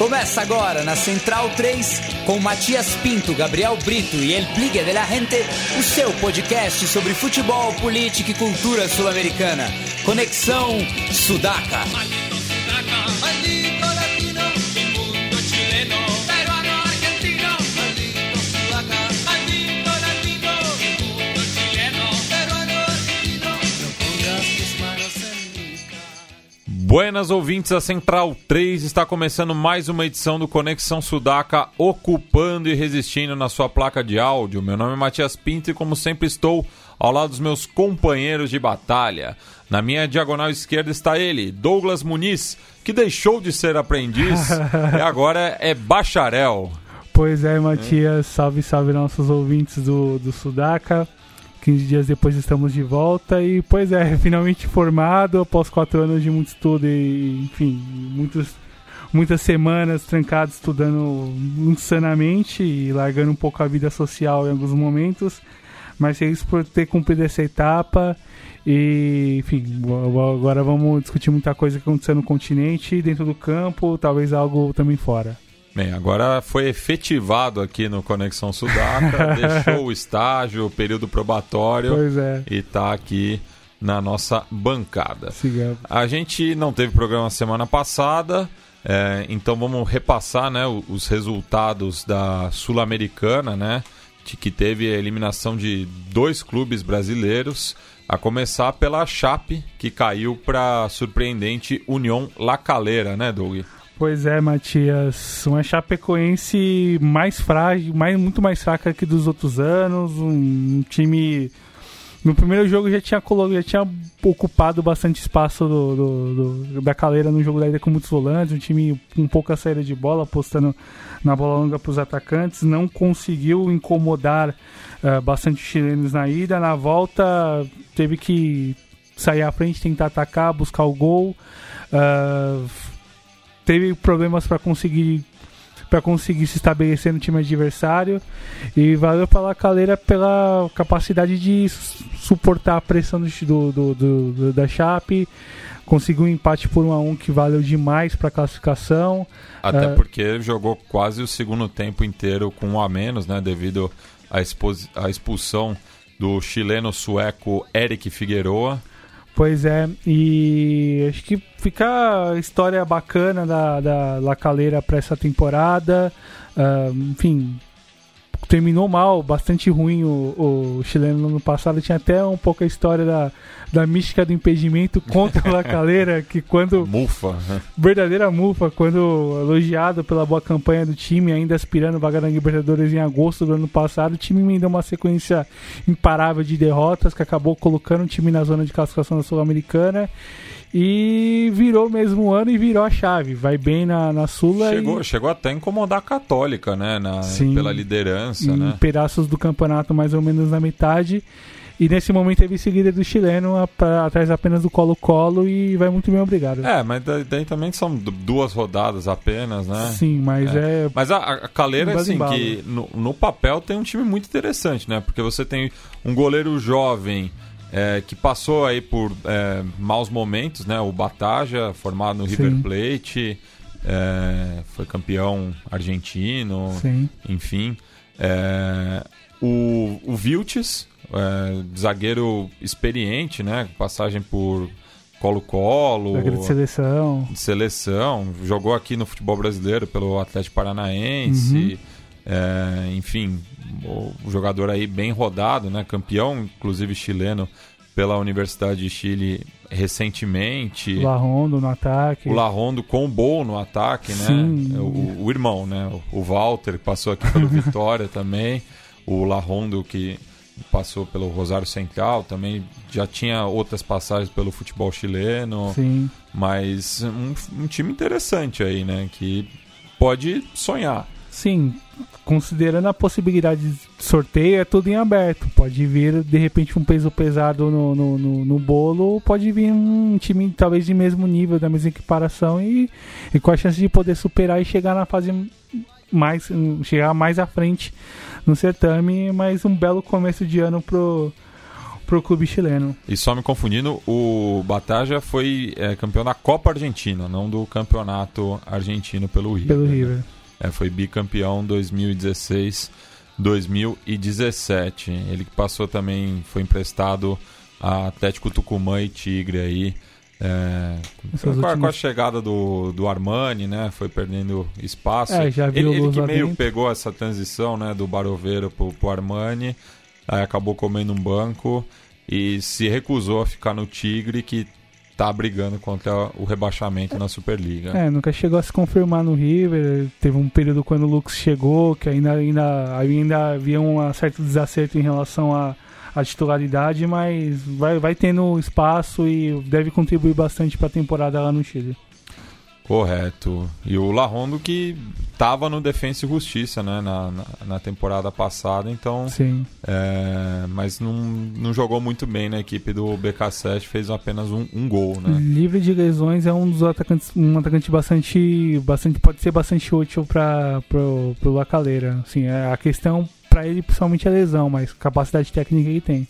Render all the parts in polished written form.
Começa agora na Central 3 com Matias Pinto, Gabriel Brito e El Pligue de la Gente, o seu podcast sobre futebol, política e cultura sul-americana. Conexão Sudaca. Buenas ouvintes, a Central 3 está começando mais uma edição do Conexão Sudaca, ocupando e resistindo na sua placa de áudio. Meu nome é Matias Pinto e, como sempre, estou ao lado dos meus companheiros de batalha. Na minha diagonal esquerda está ele, Douglas Muniz, que deixou de ser aprendiz e agora é bacharel. Pois é, Matias, salve nossos ouvintes do Sudaca. 15 dias depois estamos de volta e, pois é, finalmente formado após 4 anos de muito estudo e, enfim, muitas semanas trancado estudando insanamente e largando um pouco a vida social em alguns momentos, mas feliz por ter cumprido essa etapa e, enfim, agora vamos discutir muita coisa que aconteceu no continente, dentro do campo, talvez algo também fora. Bem, agora foi efetivado aqui no Conexão Sudaca, deixou o estágio, o período probatório e está aqui na nossa bancada. Sigamos. A gente não teve programa semana passada, então vamos repassar, né, os resultados da Sul-Americana, né, que teve a eliminação de 2 clubes brasileiros, a começar pela Chape, que caiu para a surpreendente União La Calera, né, Doug? Pois é, Matias, uma Chapecoense mais frágil, muito mais fraca que dos outros anos, um time... No primeiro jogo já tinha ocupado bastante espaço da Calera no jogo da ida com muitos volantes, um time com pouca saída de bola, apostando na bola longa para os atacantes, não conseguiu incomodar bastante os chilenos na ida, na volta teve que sair à frente, tentar atacar, buscar o gol... Teve problemas para conseguir se estabelecer no time adversário e valeu pela Calera pela capacidade de suportar a pressão da Chape. Conseguiu um empate por 1-1 que valeu demais para a classificação. Até porque jogou quase o segundo tempo inteiro com 1 a menos, né, devido à expulsão do chileno sueco Eric Figueroa. Pois é, e acho que fica a história bacana da La Calera para essa temporada. Enfim, terminou mal, bastante ruim o chileno no ano passado. Tinha até um pouco a história da mística do impedimento contra o La Calera, que quando... Mufa. Verdadeira mufa, quando elogiado pela boa campanha do time, ainda aspirando vaga na Libertadores em agosto do ano passado, o time me deu uma sequência imparável de derrotas, que acabou colocando o time na zona de classificação da Sul-Americana e virou mesmo o ano e virou a chave. Vai bem na Sula. Chegou até a incomodar a Católica, né? Sim, pela liderança. Em pedaços do campeonato, mais ou menos na metade. E nesse momento é vice-líder do chileno, atrás apenas do Colo-Colo, e vai muito bem, obrigado. É, mas daí também são 2 rodadas apenas, né? Sim, mas é... Mas a Calera, assim, que no papel tem um time muito interessante, né? Porque você tem um goleiro jovem, que passou aí por maus momentos, né? O Batalha, formado no River Plate, foi campeão argentino, enfim. O Vilches, zagueiro experiente, né? Passagem por Colo-Colo, zagueiro de seleção. Jogou aqui no futebol brasileiro pelo Atlético Paranaense, enfim, o jogador aí bem rodado, né? Campeão, inclusive chileno, pela Universidade de Chile recentemente. O La Rondo no ataque. O La Rondo com o Bol no ataque, né? Sim. O irmão, né? O Walter, que passou aqui pelo Vitória também. O La Rondo, que passou pelo Rosário Central também, já tinha outras passagens pelo futebol chileno. Sim. Mas um time interessante aí, né, que pode sonhar. Sim, considerando a possibilidade de sorteio, é tudo em aberto. Pode vir, de repente, um peso pesado no bolo, ou pode vir um time talvez de mesmo nível, da mesma equiparação, e com a chance de poder superar e chegar na fase chegar mais à frente no certame, mas um belo começo de ano pro clube chileno. E só me confundindo, o Batalha foi campeão da Copa Argentina, não do campeonato argentino pelo River. Pelo River. Né? Foi bicampeão 2016-2017. Ele que passou também, foi emprestado a Atlético Tucumã e Tigre aí. Com a chegada do Armani, né? Foi perdendo espaço. Ele que meio pegou essa transição, né? Do Baroveiro pro Armani, aí acabou comendo um banco e se recusou a ficar no Tigre, que tá brigando contra o rebaixamento na Superliga. Nunca chegou a se confirmar no River. Teve um período quando o Lux chegou, que ainda havia um certo desacerto em relação a titularidade, mas vai tendo espaço e deve contribuir bastante para a temporada lá no Chile. Correto. E o La Rondo, que estava no Defesa e Justiça, né, na temporada passada, então... Sim. Mas não jogou muito bem na equipe do BK7, fez apenas um gol, né? Livre de lesões, é um dos atacantes, um atacante bastante pode ser bastante útil para o La Calera. Assim, a questão para ele principalmente é lesão, mas capacidade técnica ele tem.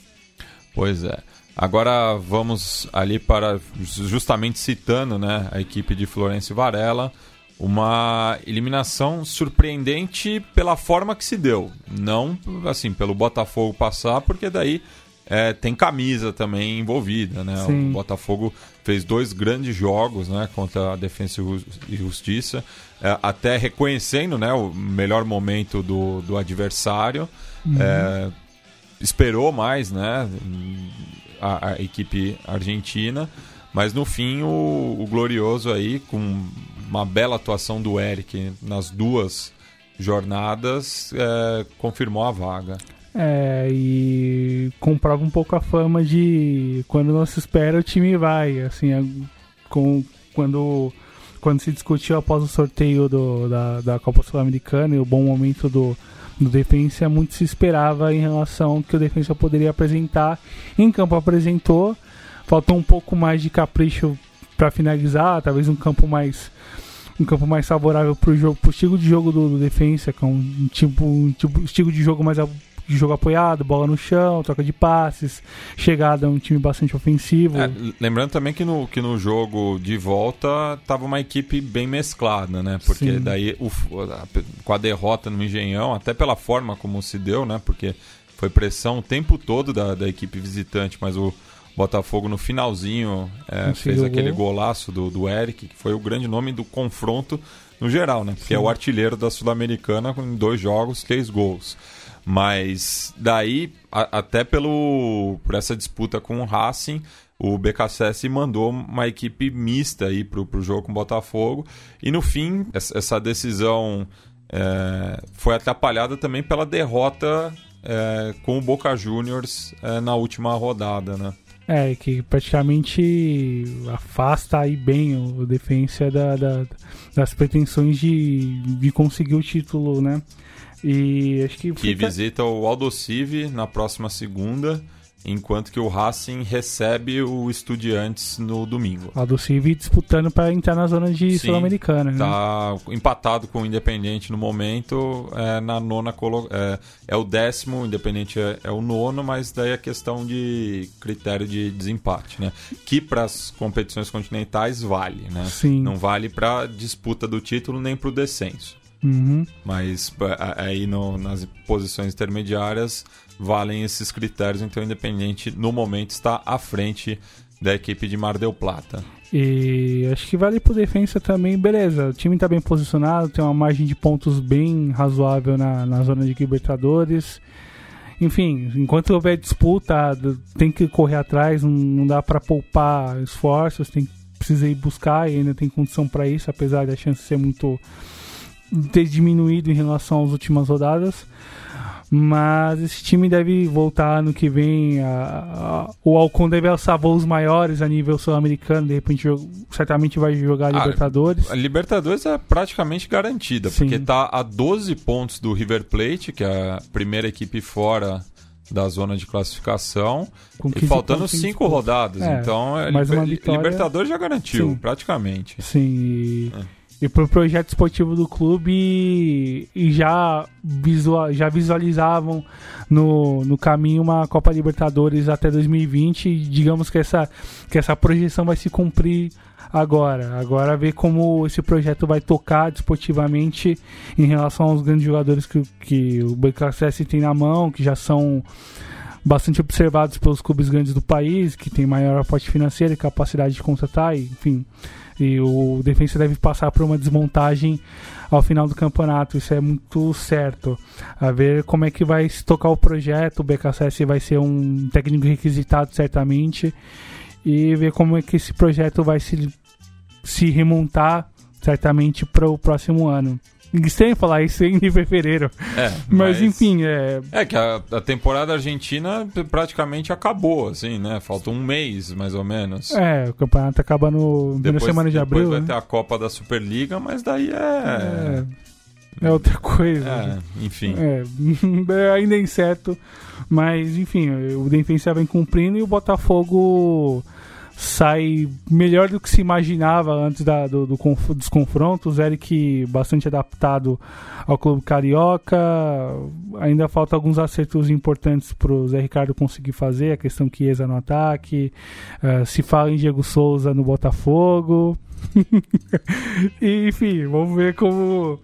Pois é. Agora vamos ali para, justamente citando, né, a equipe de Florencio Varela, uma eliminação surpreendente pela forma que se deu. Não, assim, pelo Botafogo passar, porque daí tem camisa também envolvida, né? Sim. O Botafogo fez 2 grandes jogos, né, contra a Defesa e Justiça, até reconhecendo, né, o melhor momento do adversário. Uhum. Esperou mais, né, a equipe argentina, mas no fim o glorioso aí, com uma bela atuação do Eric nas 2 jornadas, confirmou a vaga. E comprova um pouco a fama de quando não se espera o time vai, assim, quando se discutiu após o sorteio da Copa Sul-Americana e o bom momento do Defensa, muito se esperava em relação ao que o Defensa poderia apresentar. Em campo apresentou, faltou um pouco mais de capricho para finalizar, talvez um campo mais favorável para o estilo de jogo do Defensa, que é um estilo de jogo mais de jogo apoiado, bola no chão, troca de passes, chegada, um time bastante ofensivo. Lembrando também que no jogo de volta estava uma equipe bem mesclada, né? Porque Sim. daí com a derrota no Engenhão, até pela forma como se deu, né? Porque foi pressão o tempo todo da equipe visitante, mas o Botafogo no finalzinho fez aquele golaço do Eric, que foi o grande nome do confronto no geral, né? Porque Sim. é o artilheiro da Sul-Americana com 2 jogos, 3 gols. Mas daí, até por essa disputa com o Racing, o BKSS mandou uma equipe mista aí pro jogo com o Botafogo. E no fim, essa decisão foi atrapalhada também pela derrota com o Boca Juniors na última rodada, né? Que praticamente afasta aí bem o Defensa das pretensões de conseguir o título, né? E acho que visita o Aldo Civi na próxima segunda, enquanto que o Racing recebe o Estudiantes no domingo. Aldo Civi disputando para entrar na zona de Sul-Americana. Tá, né? Empatado com o Independiente no momento, na nona é o 10º, o Independiente é o 9º, mas daí é questão de critério de desempate, né? Que para as competições continentais vale, né? Sim. Não vale para disputa do título nem para o descenso. Uhum. Mas aí nas posições intermediárias valem esses critérios, então o Independiente no momento está à frente da equipe de Mar del Plata. E acho que vale pro Defensa também, beleza, o time está bem posicionado, tem uma margem de pontos bem razoável na zona de Libertadores. Enfim, enquanto houver disputa, tem que correr atrás, não dá para poupar esforços, precisa ir buscar e ainda tem condição para isso, apesar da chance ser muito... ter diminuído em relação às últimas rodadas, mas esse time deve voltar ano que vem. O Alcon deve alçar voos maiores a nível sul-americano, de repente certamente vai jogar a Libertadores. A Libertadores é praticamente garantida, Sim. porque está a 12 pontos do River Plate, que é a primeira equipe fora da zona de classificação, e faltando 5 rodadas, então a Libertadores já garantiu, Sim. praticamente. Sim, e pro projeto esportivo do clube, e já visualizavam no caminho uma Copa Libertadores até 2020, e digamos que essa projeção vai se cumprir agora, ver como esse projeto vai tocar desportivamente em relação aos grandes jogadores que o BKSS tem na mão, que já são bastante observados pelos clubes grandes do país, que tem maior aporte financeiro e capacidade de contratar, enfim. E o Defensa deve passar por uma desmontagem ao final do campeonato, isso é muito certo. A ver como é que vai se tocar o projeto, o BKSS vai ser um técnico requisitado certamente, e ver como é que esse projeto vai se remontar certamente para o próximo ano. Sem falar isso em fevereiro. Mas enfim... É que a temporada argentina praticamente acabou, assim, né? Falta um mês, mais ou menos. O campeonato acaba na semana de abril. Depois vai ter a Copa da Superliga, mas daí é outra coisa. Enfim. Ainda é incerto, mas enfim, o Defensa vem cumprindo e o Botafogo... sai melhor do que se imaginava antes dos confrontos. Eric bastante adaptado ao clube carioca, ainda falta alguns acertos importantes para o Zé Ricardo conseguir fazer, a questão que Chiesa no ataque, se fala em Diego Souza no Botafogo e, enfim, vamos ver como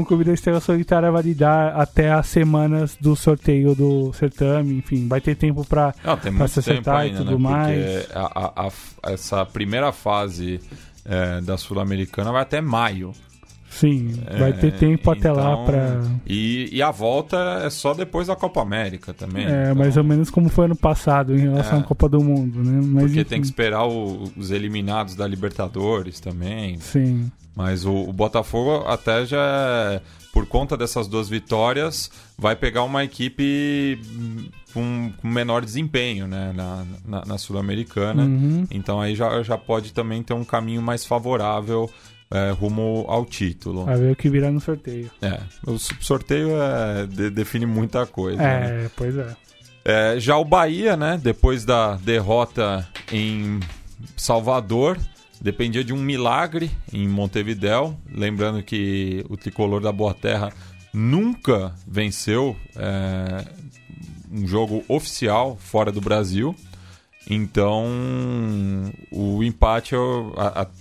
o Clube da Estrela Solitária vai lidar até as semanas do sorteio do certame, enfim, vai ter tempo para se acertar ainda, e tudo, né? Mais. Essa primeira fase da Sul-Americana vai até maio. Sim, vai ter tempo até lá para... E a volta é só depois da Copa América também. Mais ou menos como foi ano passado em relação à Copa do Mundo, né? Mas, porque enfim, tem que esperar os eliminados da Libertadores também. Sim. Mas o Botafogo até já, por conta dessas duas vitórias, vai pegar uma equipe com menor desempenho, né? na Sul-Americana. Uhum. Então aí já pode também ter um caminho mais favorável rumo ao título. A ver o que virá no sorteio. O sorteio define muita coisa. Né? Pois é. Já o Bahia, né? Depois da derrota em Salvador, dependia de um milagre em Montevidéu. Lembrando que o tricolor da Boa Terra nunca venceu um jogo oficial fora do Brasil. Então, o empate,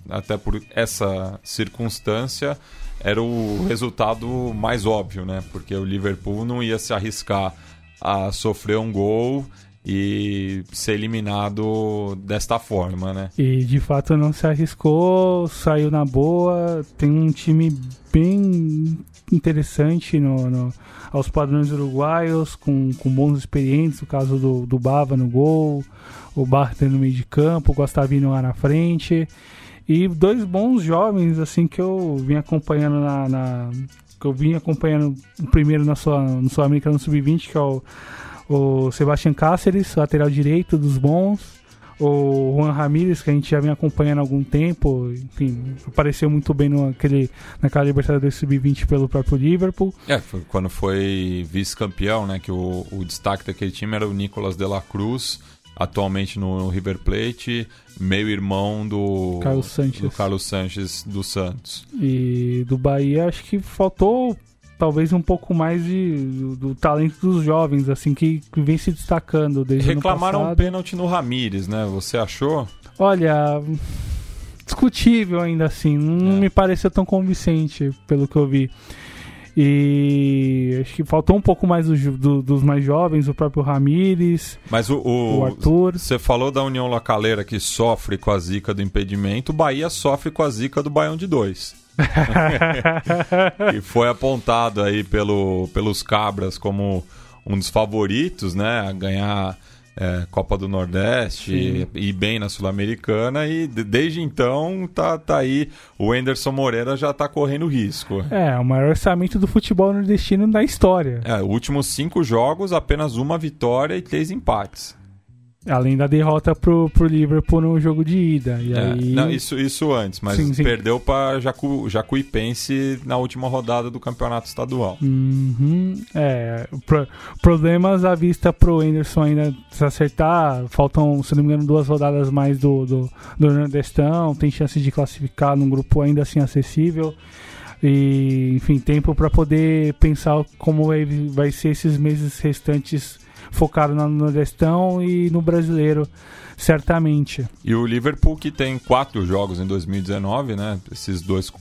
até por essa circunstância, era o resultado mais óbvio, né? Porque o Liverpool não ia se arriscar a sofrer um gol e ser eliminado desta forma, né? E, de fato, não se arriscou, saiu na boa, tem um time bem interessante aos padrões uruguaios, com bons experientes, no caso do Bava no gol, o Barter no meio de campo, o Guastavino lá na frente, e dois bons jovens, assim, que eu vim acompanhando o primeiro no Sul-Americano Sub-20, que é o Sebastián Cáceres, lateral direito dos bons, o Juan Ramírez, que a gente já vem acompanhando há algum tempo, enfim, apareceu muito bem naquela Libertadores Sub-20 pelo próprio Liverpool. Foi quando foi vice-campeão, né, que o destaque daquele time era o Nicolas de la Cruz, atualmente no River Plate, meio-irmão do Carlos Sanches do Santos. E do Bahia, acho que faltou talvez um pouco mais do talento dos jovens, assim, que vem se destacando desde o ano passado. Reclamaram um pênalti no Ramírez, né? Você achou? Olha, discutível ainda assim. Não me pareceu tão convincente, pelo que eu vi. E acho que faltou um pouco mais dos mais jovens, o próprio Ramírez, mas o Arthur. Você falou da União La Calera que sofre com a zica do impedimento, o Bahia sofre com a zica do Baião de 2. E foi apontado aí pelos cabras como um dos favoritos, né, a ganhar Copa do Nordeste e bem na Sul-Americana, e desde então tá aí, o Anderson Moreira já tá correndo risco. O maior orçamento do futebol nordestino da história. Últimos 5 jogos, apenas uma vitória e 3 empates. Além da derrota pro Liverpool no jogo de ida. E aí... Não, isso antes, mas sim. Perdeu para Jacuipense na última rodada do Campeonato Estadual. Uhum. Problemas à vista pro Anderson ainda se acertar. Faltam, se não me engano, 2 rodadas mais do Nordestão. Tem chance de classificar num grupo ainda assim acessível. E, enfim, tempo para poder pensar como vai ser esses meses restantes focado no Nordestão e no Brasileiro, certamente. E o Liverpool, que tem 4 jogos em 2019, né? Esses 2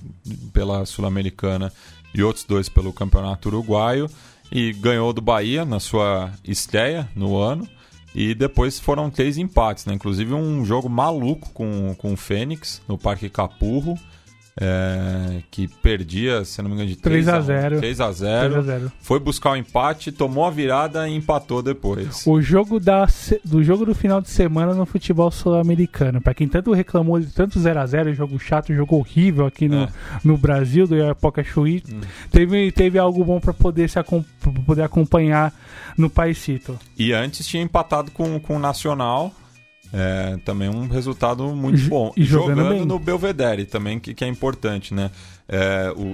pela Sul-Americana e outros 2 pelo Campeonato Uruguaio, e ganhou do Bahia na sua estreia no ano, e depois foram 3 empates, né? Inclusive um jogo maluco com o Fênix, no Parque Capurro, que perdia, se não me engano, de 3 a 0. Foi buscar o empate, tomou a virada e empatou depois. O jogo do final de semana no futebol sul-americano. Pra quem tanto reclamou de tanto 0x0, jogo chato, jogo horrível aqui no Brasil, do Iapoca Chuí, teve algo bom pra poder acompanhar no Paisito. E antes tinha empatado com o Nacional. Também um resultado muito bom. E jogando no Belvedere também, que é importante, né?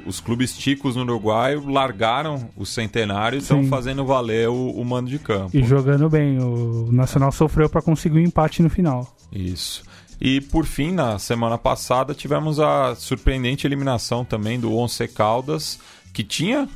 Os clubes ticos no Uruguai largaram o Centenário e estão fazendo valer o mando de campo. E jogando bem. O Nacional sofreu para conseguir um empate no final. Isso. E por fim, na semana passada, tivemos a surpreendente eliminação também do Once Caldas, que tinha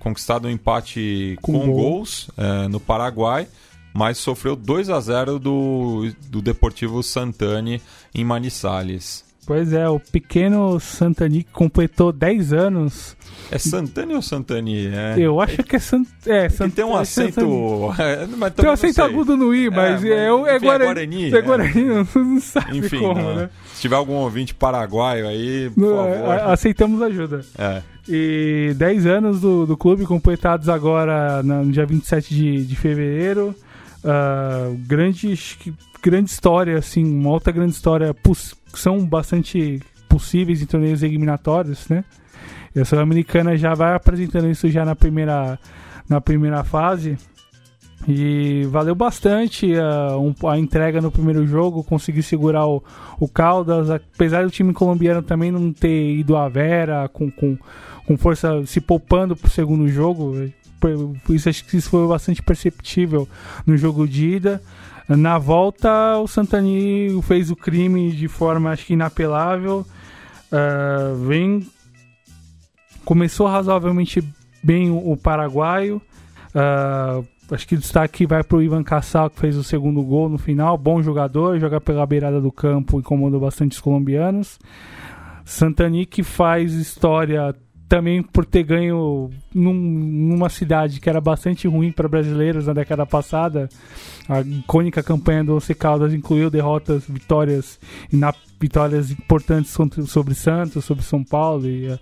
conquistado um empate com gols no Paraguai, mas sofreu 2x0 do Deportivo Santani em Manizales. Pois é, o pequeno Santani completou 10 anos. É Santani ou Santani? Eu acho que é Santani. Tem um acento... Mas tem um acento agudo no I, mas Guarani. É Guarani, não sabe enfim, como, né? Se tiver algum ouvinte paraguaio aí, por favor. Aceitamos ajuda. E 10 anos do clube, completados agora no dia 27 de fevereiro. Grande história, assim, uma outra grande história, são bastante possíveis em torneios eliminatórios, né? E a Sul-Americana já vai apresentando isso já na primeira fase, e valeu bastante a entrega no primeiro jogo, conseguir segurar o Caldas, apesar do time colombiano também não ter ido à vera, com força, se poupando pro segundo jogo. Acho que isso foi bastante perceptível no jogo de ida. Na volta, o Santani fez o crime de forma, acho que, inapelável. Começou razoavelmente bem o paraguaio. Acho que o destaque vai para o Ivan Cassal, que fez o segundo gol no final. Bom jogador, joga pela beirada do campo, incomodou bastante os colombianos. Santani, que faz história também por ter ganho numa cidade que era bastante ruim para brasileiros na década passada. A icônica campanha do Once Caldas incluiu derrotas, vitórias importantes sobre Santos, sobre São Paulo. E a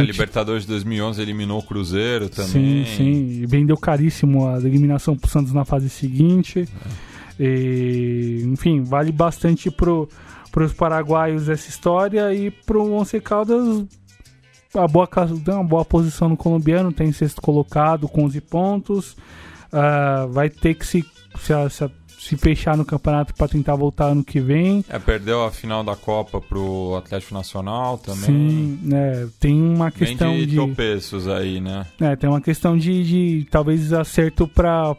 Libertadores de 2011 eliminou o Cruzeiro também. Sim, e vendeu caríssimo a eliminação para o Santos na fase seguinte. E, enfim, vale bastante para os paraguaios essa história, e para o Once Caldas... Deu uma boa posição no colombiano, tem sexto colocado com 11 pontos. Vai ter que se fechar no campeonato para tentar voltar ano que vem. Perdeu a final da Copa pro Atlético Nacional também. Sim, tem uma questão de tropeços aí, né? Tem uma questão de talvez acerto para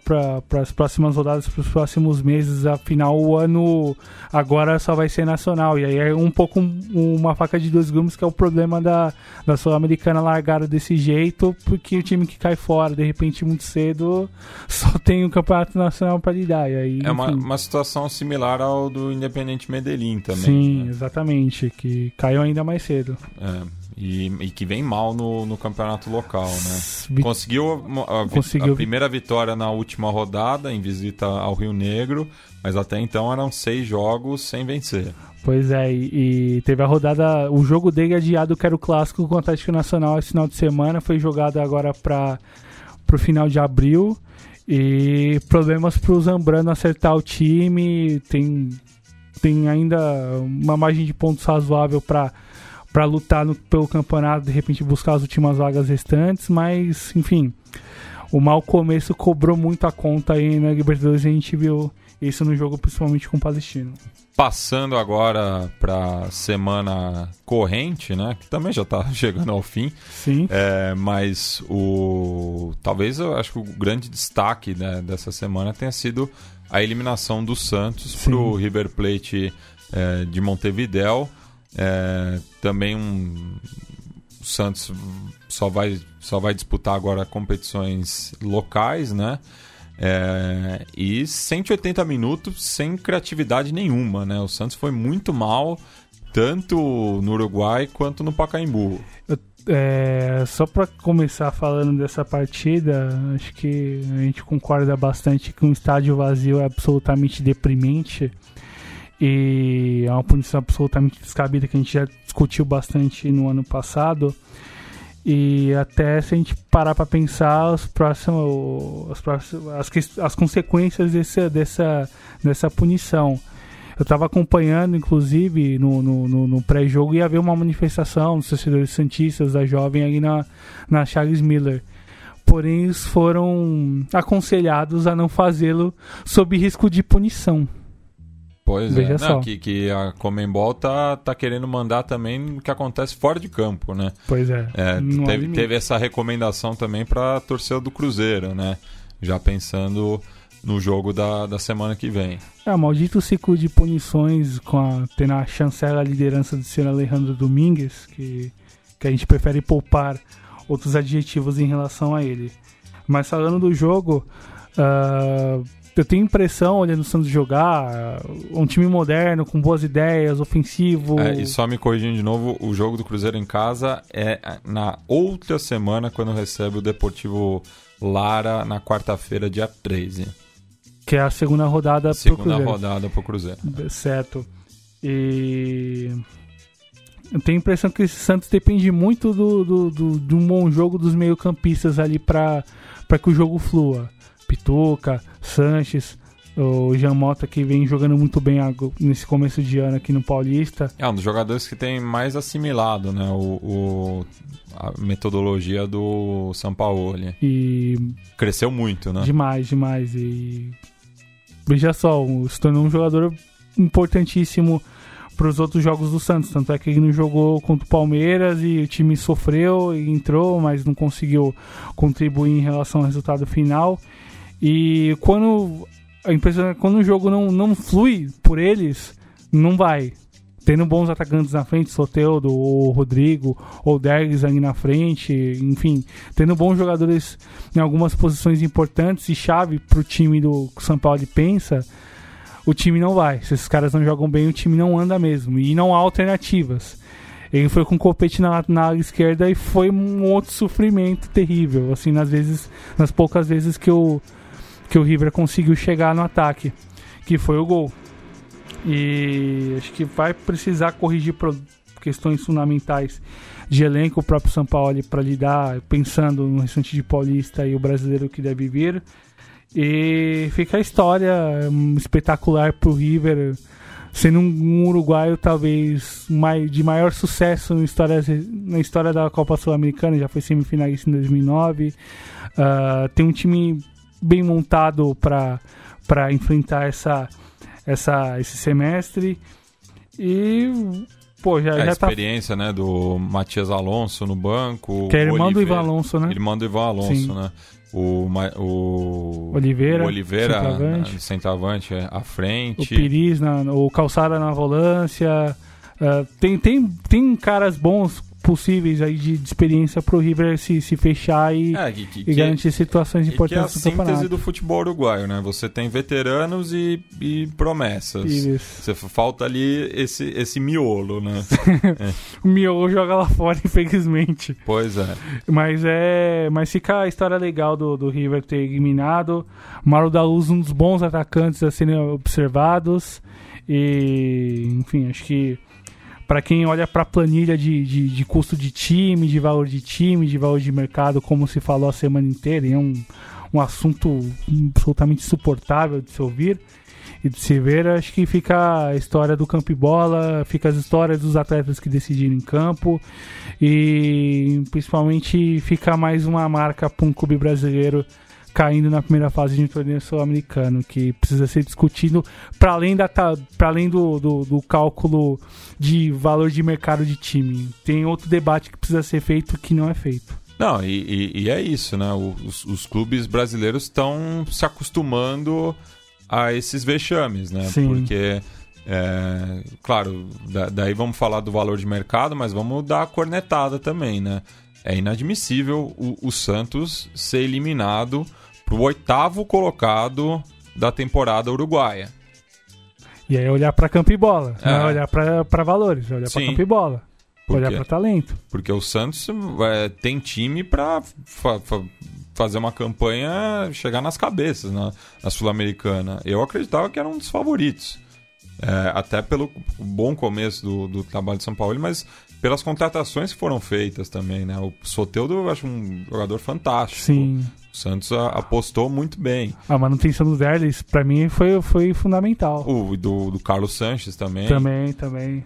as próximas rodadas, para os próximos meses. Afinal, o ano agora só vai ser Nacional. E aí é um pouco uma faca de 2 gumes, que é o problema da Sul-Americana largada desse jeito, porque o time que cai fora, de repente, muito cedo, só tem o Campeonato Nacional para lidar. E aí... uma situação similar ao do Independiente Medellín também. Sim, né? Exatamente, que caiu ainda mais cedo. E que vem mal no campeonato local, né? Conseguiu a primeira vitória na última rodada, em visita ao Rio Negro, mas até então eram 6 jogos sem vencer. Pois é, e teve a rodada, o jogo dele adiado, que era o clássico com o Atlético Nacional esse final de semana, foi jogado agora para o final de abril. E problemas para o Zambrano acertar o time, tem ainda uma margem de pontos razoável para lutar pelo campeonato, de repente buscar as últimas vagas restantes, mas enfim, o mau começo cobrou muito a conta aí na Libertadores, a gente viu Isso no jogo principalmente com o Palestino. Passando agora para semana corrente, né? Que também já está chegando ao fim. Sim. Mas talvez eu acho que o grande destaque, né, dessa semana tenha sido a eliminação do Santos para o River Plate de Montevidéu. Também o Santos só vai disputar agora competições locais, né? E 180 minutos sem criatividade nenhuma, né? O Santos foi muito mal, tanto no Uruguai quanto no Pacaembu. Só para começar falando dessa partida, acho que a gente concorda bastante que um estádio vazio é absolutamente deprimente e é uma punição absolutamente descabida, que a gente já discutiu bastante no ano passado. E até, se a gente parar para pensar, as consequências dessa punição. Eu estava acompanhando, inclusive, no pré-jogo, ia haver uma manifestação dos torcedores santistas, da jovem, ali na Charles Miller. Porém, eles foram aconselhados a não fazê-lo sob risco de punição. Pois Veja é, não, que a Conmebol tá querendo mandar também o que acontece fora de campo, né? Pois é. Teve essa recomendação também para a torcida do Cruzeiro, né? Já pensando no jogo da semana que vem. O maldito ciclo de punições, tendo a chancela, a liderança do senhor Alejandro Domingues, que a gente prefere poupar outros adjetivos em relação a ele. Mas falando do jogo... eu tenho impressão, olhando o Santos jogar, um time moderno, com boas ideias, ofensivo... e só me corrigindo de novo, o jogo do Cruzeiro em casa é na outra semana, quando recebe o Deportivo Lara, na quarta-feira, dia 13. Que é a segunda rodada pro Cruzeiro. Segunda rodada pro Cruzeiro. Certo. E... eu tenho a impressão que esse Santos depende muito de um bom jogo dos meio-campistas ali para que o jogo flua. Pituca, Sanches, o Jean Mota, que vem jogando muito bem nesse começo de ano aqui no Paulista. É um dos jogadores que tem mais assimilado, né, a metodologia do Sampaoli. E cresceu muito, né? Demais. E veja só, se tornou um jogador importantíssimo para os outros jogos do Santos. Tanto é que ele não jogou contra o Palmeiras e o time sofreu e entrou, mas não conseguiu contribuir em relação ao resultado final. E quando o jogo não flui por eles, não vai. Tendo bons atacantes na frente, Soteldo, ou Rodrigo, ou Dergues ali na frente, enfim, tendo bons jogadores em algumas posições importantes e chave para o time do Sampaoli pensa, o time não vai. Se esses caras não jogam bem, o time não anda mesmo. E não há alternativas. Ele foi com o Copete na ala esquerda e foi um outro sofrimento terrível. Assim, nas poucas vezes que o River conseguiu chegar no ataque, que foi o gol. E acho que vai precisar corrigir questões fundamentais de elenco, o próprio Sampaoli, para lidar, pensando no restante de Paulista e o brasileiro que deve vir. E fica a história espetacular pro River, sendo um uruguaio talvez de maior sucesso na história da Copa Sul-Americana. Já foi semifinalista em 2009. Tem um time bem montado para enfrentar esse semestre. E já a experiência, né, do Matias Alonso no banco, que é irmão do Ivan Alonso, né? Irmão do Ivan Alonso, sim, né? O Oliveira centroavante à frente, o Piris, o Calçada na volância. Tem caras bons possíveis aí de experiência pro River se fechar e garantir situações importantes do campeonato. É a síntese do futebol uruguaio, né? Você tem veteranos e promessas. Isso. Você falta ali esse miolo, né? O miolo joga lá fora, infelizmente. Pois é. Mas fica a história legal do River ter eliminado. Mauro da Luz, um dos bons atacantes a serem observados. E, enfim, acho que para quem olha para a planilha de custo de time, de valor de time, de valor de mercado, como se falou a semana inteira, e é um assunto absolutamente insuportável de se ouvir e de se ver, acho que fica a história do campo e bola, fica as histórias dos atletas que decidiram em campo e principalmente fica mais uma marca para um clube brasileiro caindo na primeira fase de um torneio sul-americano, que precisa ser discutido para além, do cálculo de valor de mercado de time. Tem outro debate que precisa ser feito que não é feito. Não, e é isso, né? Os clubes brasileiros estão se acostumando a esses vexames, né? Sim. Porque, claro, daí vamos falar do valor de mercado, mas vamos dar a cornetada também, né? É inadmissível o Santos ser eliminado para o 8º colocado da temporada uruguaia. E aí olhar para campo e bola, não é olhar para valores, olhar para campo e bola. Olhar para talento. Porque o Santos tem time para fazer uma campanha, chegar nas cabeças na Sul-Americana. Eu acreditava que era um dos favoritos. Até pelo bom começo do trabalho de São Paulo, mas pelas contratações que foram feitas também, né? O Soteldo eu acho um jogador fantástico. Sim. O Santos apostou muito bem. A manutenção do Derlis, pra mim, foi fundamental. O do Carlos Sanches também. Também.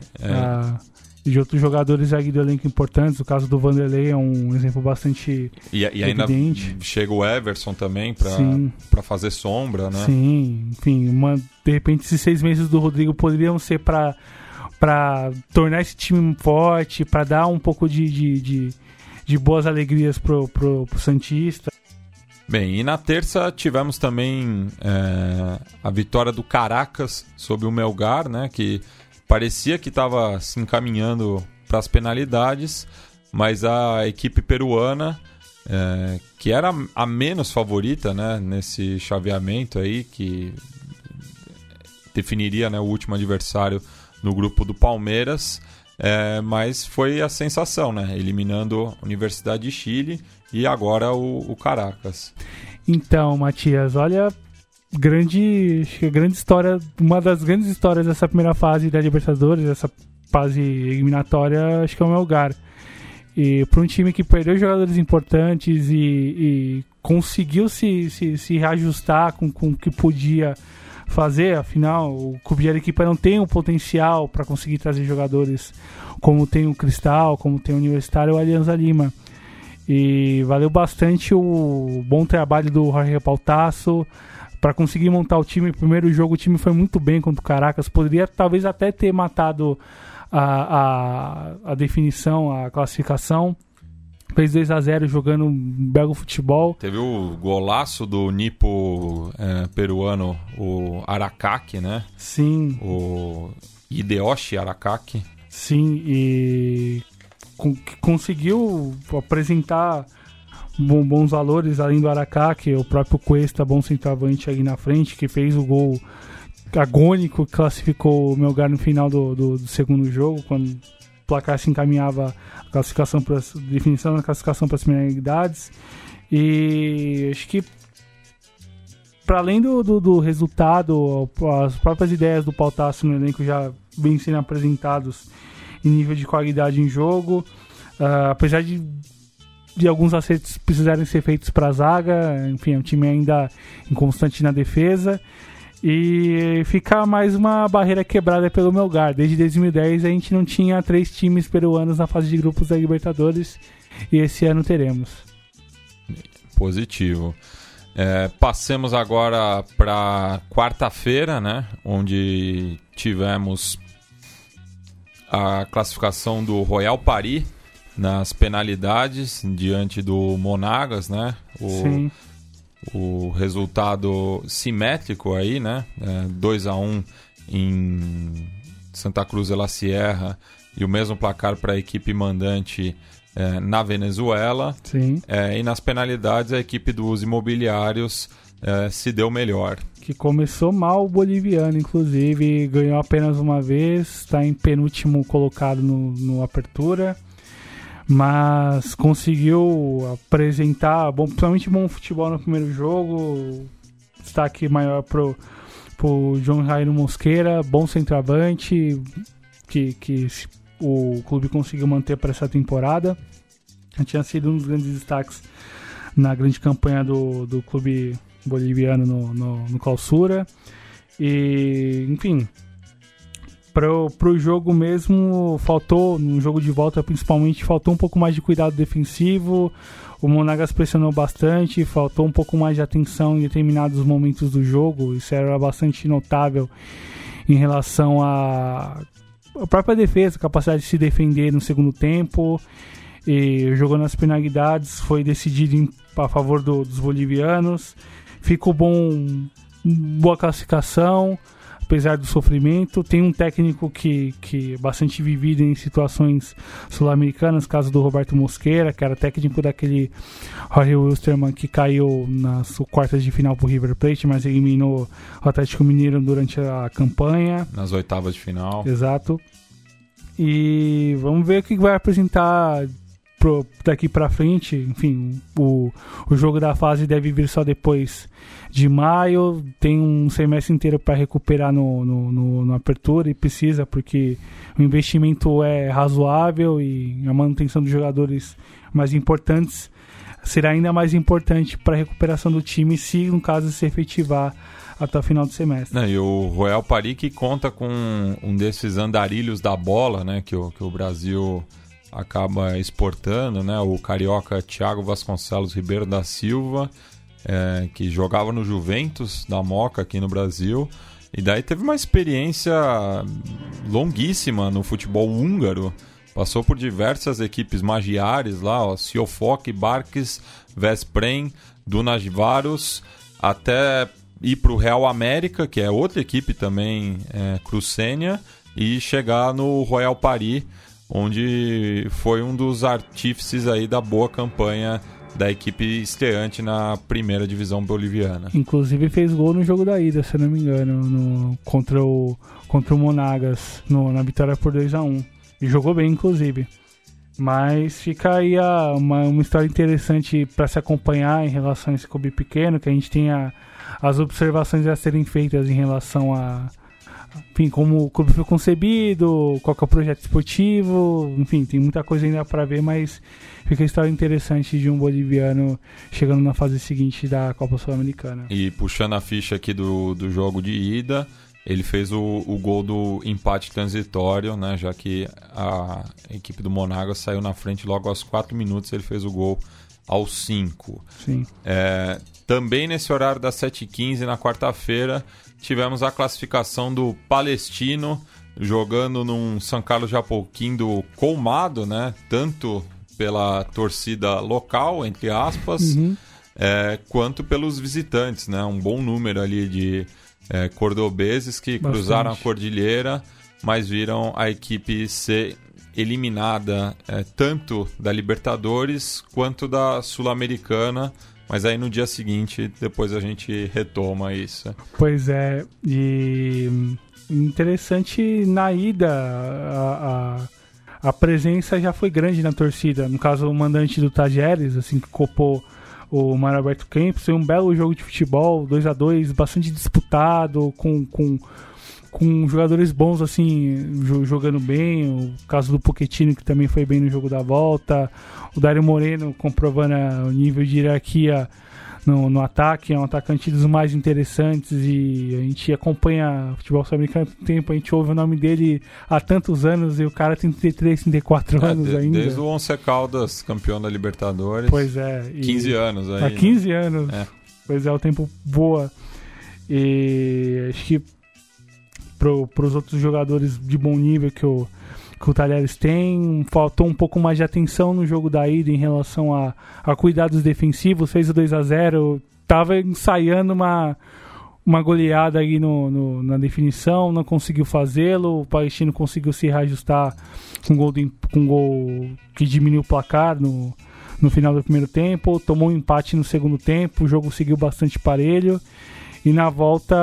De outros jogadores aqui do elenco importantes, o caso do Vanderlei é um exemplo bastante e ainda chega o Everson também para fazer sombra, né? Sim, enfim, de repente esses 6 meses do Rodrigo poderiam ser para tornar esse time forte, para dar um pouco de boas alegrias pro Santista. Bem, e na terça tivemos também a vitória do Caracas sobre o Melgar, né, que parecia que estava se encaminhando para as penalidades, mas a equipe peruana, que era a menos favorita, né, nesse chaveamento aí, que definiria, né, o último adversário no grupo do Palmeiras, mas foi a sensação, né, eliminando a Universidade de Chile e agora o Caracas. Então, Matias, olha... Grande história, uma das grandes histórias dessa primeira fase da Libertadores, essa fase eliminatória, acho que é o Melgar. E para um time que perdeu jogadores importantes e conseguiu se reajustar com o que podia fazer, afinal, o clube de Arequipa não tem o potencial para conseguir trazer jogadores como tem o Cristal, como tem o Universitário ou o Alianza Lima. E valeu bastante o bom trabalho do Jorge Pautasso para conseguir montar o time. Primeiro jogo o time foi muito bem contra o Caracas, poderia talvez até ter matado a definição, a classificação. Fez 2-0 jogando um belo futebol. Teve o golaço do nipo peruano, o Aracaki, né? Sim. O Hideyoshi Aracaki. Sim, e conseguiu apresentar bons valores, além do Aracá, que é o próprio Cuesta, bom centroavante ali na frente, que fez o gol agônico que classificou o Melgar no final do segundo jogo, quando o placar se encaminhava a classificação para a definição da classificação para as penalidades. E acho que, para além do resultado, as próprias ideias do Pautasso no elenco já vêm sendo apresentados em nível de qualidade em jogo, apesar de alguns acertos precisarem ser feitos para a zaga. Enfim, é um time ainda inconstante na defesa, e fica mais uma barreira quebrada pelo Melgar. Desde 2010 a gente não tinha 3 times peruanos na fase de grupos da Libertadores, e esse ano teremos. Positivo. Passemos agora para quarta-feira, né, onde tivemos a classificação do Royal Paris nas penalidades diante do Monagas, né? Sim. O resultado simétrico aí, né? 2-1 em Santa Cruz de la Sierra, e o mesmo placar para a equipe mandante na Venezuela. Sim. E nas penalidades a equipe dos Imobiliários se deu melhor. Que começou mal o boliviano, inclusive, ganhou apenas uma vez, está em penúltimo colocado no Apertura, mas conseguiu apresentar principalmente bom futebol no primeiro jogo. Destaque maior pro João Jairo Mosqueira, bom centroavante, que o clube conseguiu manter para essa temporada. Tinha sido um dos grandes destaques na grande campanha do clube boliviano no clausura. E, enfim, Pro jogo mesmo, faltou, no jogo de volta principalmente, faltou um pouco mais de cuidado defensivo, o Monagas pressionou bastante, faltou um pouco mais de atenção em determinados momentos do jogo, isso era bastante notável em relação à própria defesa, capacidade de se defender no segundo tempo, e jogou nas penalidades, foi decidido a favor dos bolivianos, ficou boa classificação, apesar do sofrimento. Tem um técnico que é bastante vivido em situações sul-americanas, caso do Roberto Mosquera, que era técnico daquele Jorge Wilstermann que caiu nas quartas de final pro River Plate, mas eliminou o Atlético Mineiro durante a campanha. Nas oitavas de final. Exato. E vamos ver o que vai apresentar daqui pra frente. Enfim, o jogo da fase deve vir só depois de maio, tem um semestre inteiro para recuperar no Apertura, e precisa, porque o investimento é razoável e a manutenção dos jogadores mais importantes será ainda mais importante para a recuperação do time, se no caso se efetivar até o final do semestre. E o Royal Parique conta com um desses andarilhos da bola, né, que o Brasil acaba exportando, né? O carioca Thiago Vasconcelos Ribeiro da Silva, que jogava no Juventus da Moca aqui no Brasil, e daí teve uma experiência longuíssima no futebol húngaro, passou por diversas equipes magiares lá, Siofok, Barkis, Veszprém, Dunájváros, até ir para o Real América, que é outra equipe também crucênia, e chegar no Royal Paris, onde foi um dos artífices aí da boa campanha da equipe estreante na primeira divisão boliviana. Inclusive fez gol no jogo da ida, se não me engano, contra o Monagas, na vitória por 2-1. E jogou bem, inclusive. Mas fica aí uma história interessante para se acompanhar em relação a esse clube pequeno, que a gente tem as observações a serem feitas em relação a, enfim, como o clube foi concebido, qual que é o projeto esportivo, enfim, tem muita coisa ainda para ver, mas fica a história interessante de um boliviano chegando na fase seguinte da Copa Sul-Americana. E puxando a ficha aqui do jogo de ida, ele fez o gol do empate transitório, né, já que a equipe do Monagas saiu na frente logo aos 4 minutos, ele fez o gol aos 5. Sim. Também nesse horário das 7h15, na quarta-feira, tivemos a classificação do Palestino, jogando num São Carlos de Apoquindo colmado, né? Tanto pela torcida local, entre aspas, quanto pelos visitantes, né? Um bom número ali de cordobeses que cruzaram a cordilheira, mas viram a equipe ser eliminada tanto da Libertadores quanto da Sul-Americana. Mas aí no dia seguinte, depois a gente retoma isso. Pois é, e interessante na ida, a presença já foi grande na torcida. No caso, o mandante do Tajeres, assim, que copou o Mário Alberto Kempis, foi um belo jogo de futebol, 2-2, bastante disputado, com jogadores bons, assim, jogando bem. O caso do Pochettino, que também foi bem no jogo da volta, o Dário Moreno comprovando o nível de hierarquia no ataque, é um atacante dos mais interessantes, e a gente acompanha futebol sul-americano há muito tempo, a gente ouve o nome dele há tantos anos, e o cara tem 33, 34 anos ainda. Desde o Once Caldas, campeão da Libertadores. Pois é. 15 anos aí. Há 15 anos. Pois é, o tempo voa. E acho que para os outros jogadores de bom nível que o Talheres tem, faltou um pouco mais de atenção no jogo da ida em relação a cuidados defensivos. Fez o 2-0, estava ensaiando uma goleada aí na definição, não conseguiu fazê-lo. O Palestino conseguiu se reajustar com um gol que diminuiu o placar no final do primeiro tempo, tomou um empate no segundo tempo, o jogo seguiu bastante parelho, e na volta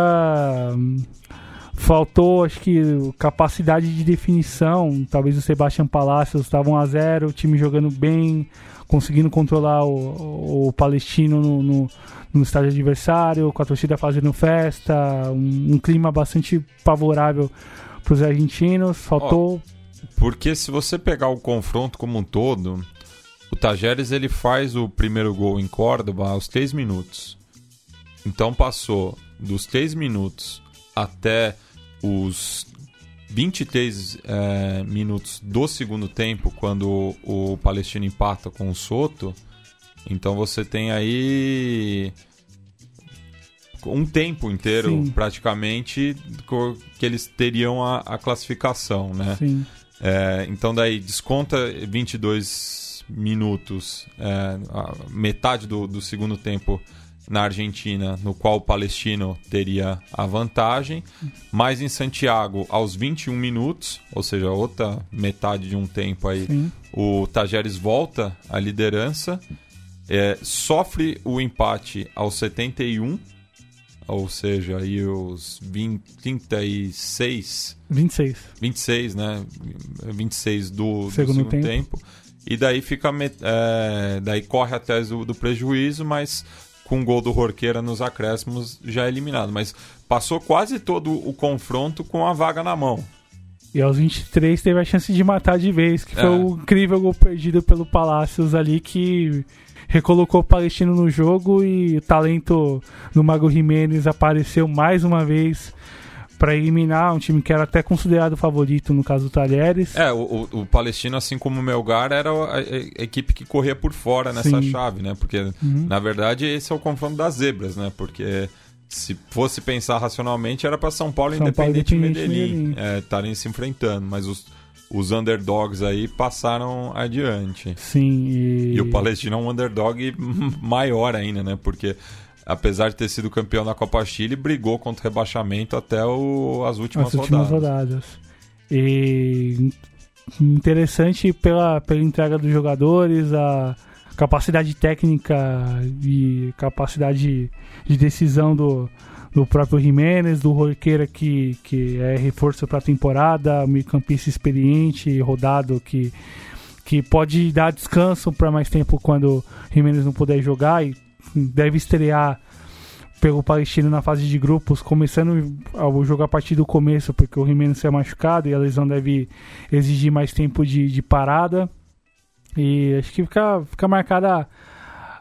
faltou, acho que, capacidade de definição. Talvez o Sebastião Palacios, estava 1-0, o time jogando bem, conseguindo controlar o Palestino no estádio adversário, com a torcida fazendo festa, um clima bastante favorável para os argentinos. Faltou. Porque se você pegar o confronto como um todo, o Tajeres, ele faz o primeiro gol em Córdoba aos 3 minutos. Então passou dos 3 minutos até os 23 minutos do segundo tempo, quando o Palestino empata com o Soto, então você tem aí um tempo inteiro, sim, praticamente, que eles teriam a classificação, né? Sim. Então daí desconta 22 minutos, metade do segundo tempo na Argentina, no qual o Palestino teria a vantagem, mas em Santiago, aos 21 minutos, ou seja, outra metade de um tempo aí, sim, o Tajeres volta à liderança, sofre o empate aos 71, ou seja, aí os 26 do segundo tempo, e daí fica daí corre atrás do prejuízo, mas com o gol do Jorqueira nos acréscimos já eliminado, mas passou quase todo o confronto com a vaga na mão. E aos 23 teve a chance de matar de vez, que foi o incrível gol perdido pelo Palacios ali, que recolocou o Palestino no jogo, e o talento do Mago Jiménez apareceu mais uma vez para eliminar um time que era até considerado favorito, no caso do Talheres. O Palestino, assim como o Melgar, era a equipe que corria por fora nessa, sim, chave, né? Porque, na verdade, esse é o confronto das zebras, né? Porque se fosse pensar racionalmente, era para São Paulo e Independiente Medellín estarem se enfrentando, mas os underdogs aí passaram adiante. Sim. E o Palestino é um underdog maior ainda, né? Porque, apesar de ter sido campeão da Copa Chile, brigou contra o rebaixamento até as últimas rodadas. E interessante pela entrega dos jogadores, a capacidade técnica e capacidade de decisão do próprio Jiménez, do Jorqueira, que é reforço para a temporada, meio-campista experiente, rodado, que pode dar descanso para mais tempo quando o Jiménez não puder jogar, e deve estrear pelo Palestino na fase de grupos, começando o jogo a partir do começo, porque o Jiménez é machucado e a lesão deve exigir mais tempo de parada. E acho que fica marcada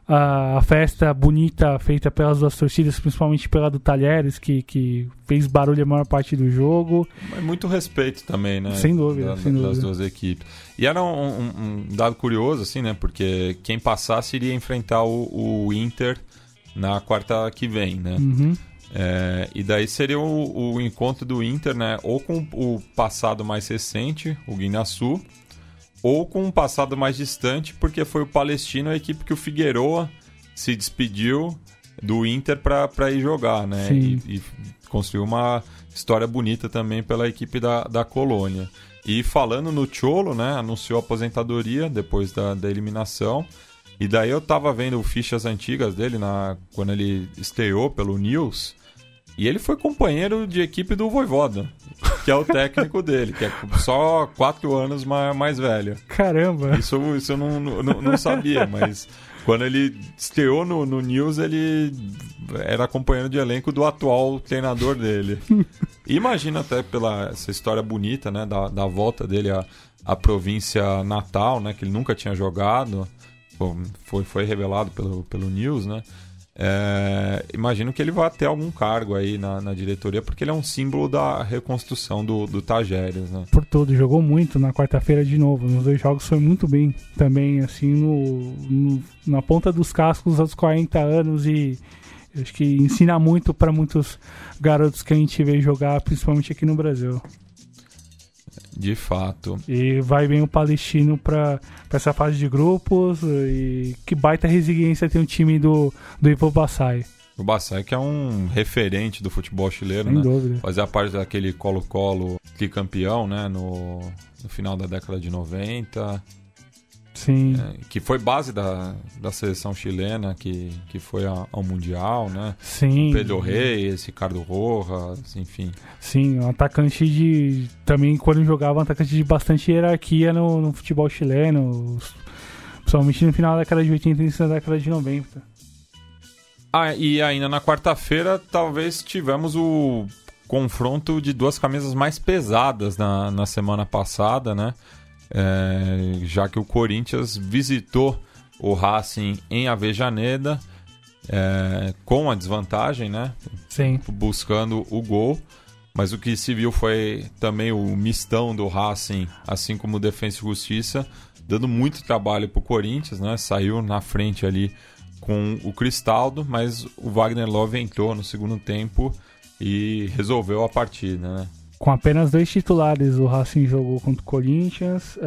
a festa bonita feita pelas duas torcidas, principalmente pela do Talheres, que fez barulho a maior parte do jogo. Mas muito respeito também, né? Sem dúvida, das duas equipes. E era um dado curioso, assim, né? Porque quem passasse iria enfrentar o Inter na quarta que vem, né? Uhum. E daí seria o encontro do Inter, né? Ou com o passado mais recente, o Guinaçu, ou com um passado mais distante, porque foi o Palestino, a equipe que o Figueroa se despediu do Inter para ir jogar, né? E construiu uma história bonita também pela equipe da Colônia. E falando no Cholo, né? Anunciou a aposentadoria depois da eliminação. E daí eu tava vendo fichas antigas dele quando ele estreou pelo News. E ele foi companheiro de equipe do Voivoda, que é o técnico dele, que é só 4 anos mais velho. Caramba! Isso eu não sabia, mas quando ele estreou no News, ele era companheiro de elenco do atual treinador dele. Imagina até pela essa história bonita, né, da volta dele à província natal, né, que ele nunca tinha jogado, foi revelado pelo News, né? Imagino que ele vai ter algum cargo aí na diretoria, porque ele é um símbolo da reconstrução do Tajeres, né? Por tudo, jogou muito na quarta-feira de novo, nos 2 jogos foi muito bem também, assim, na ponta dos cascos aos 40 anos, e acho que ensina muito para muitos garotos que a gente vê jogar, principalmente aqui no Brasil. De fato. E vai bem o Palestino pra essa fase de grupos. E que baita resiliência tem o time do Ivo Basay. O Basay, que é um referente do futebol chileno, sem dúvida, né? Fazia parte daquele Colo-Colo tricampeão, né? No final da década de 90. Sim. Que foi base da seleção chilena, que foi ao Mundial, né? Sim. O Pedro Reis, Ricardo Rojas, enfim. Sim, um atacante de... Também, quando jogava, um atacante de bastante hierarquia no futebol chileno, principalmente no final da década de 80 e início da década de 90. E ainda na quarta-feira, talvez tivemos o confronto de duas camisas mais pesadas na semana passada, né? Já que o Corinthians visitou o Racing em Avejaneda, com a desvantagem, né? Sim. Buscando o gol, Mas o que se viu foi também o mistão do Racing, assim como o Defesa e Justiça, dando muito trabalho para o Corinthians, né? Saiu na frente ali com o Cristaldo, mas o Wagner Love entrou no segundo tempo e resolveu a partida, né? Com apenas 2 titulares, o Racing jogou contra o Corinthians,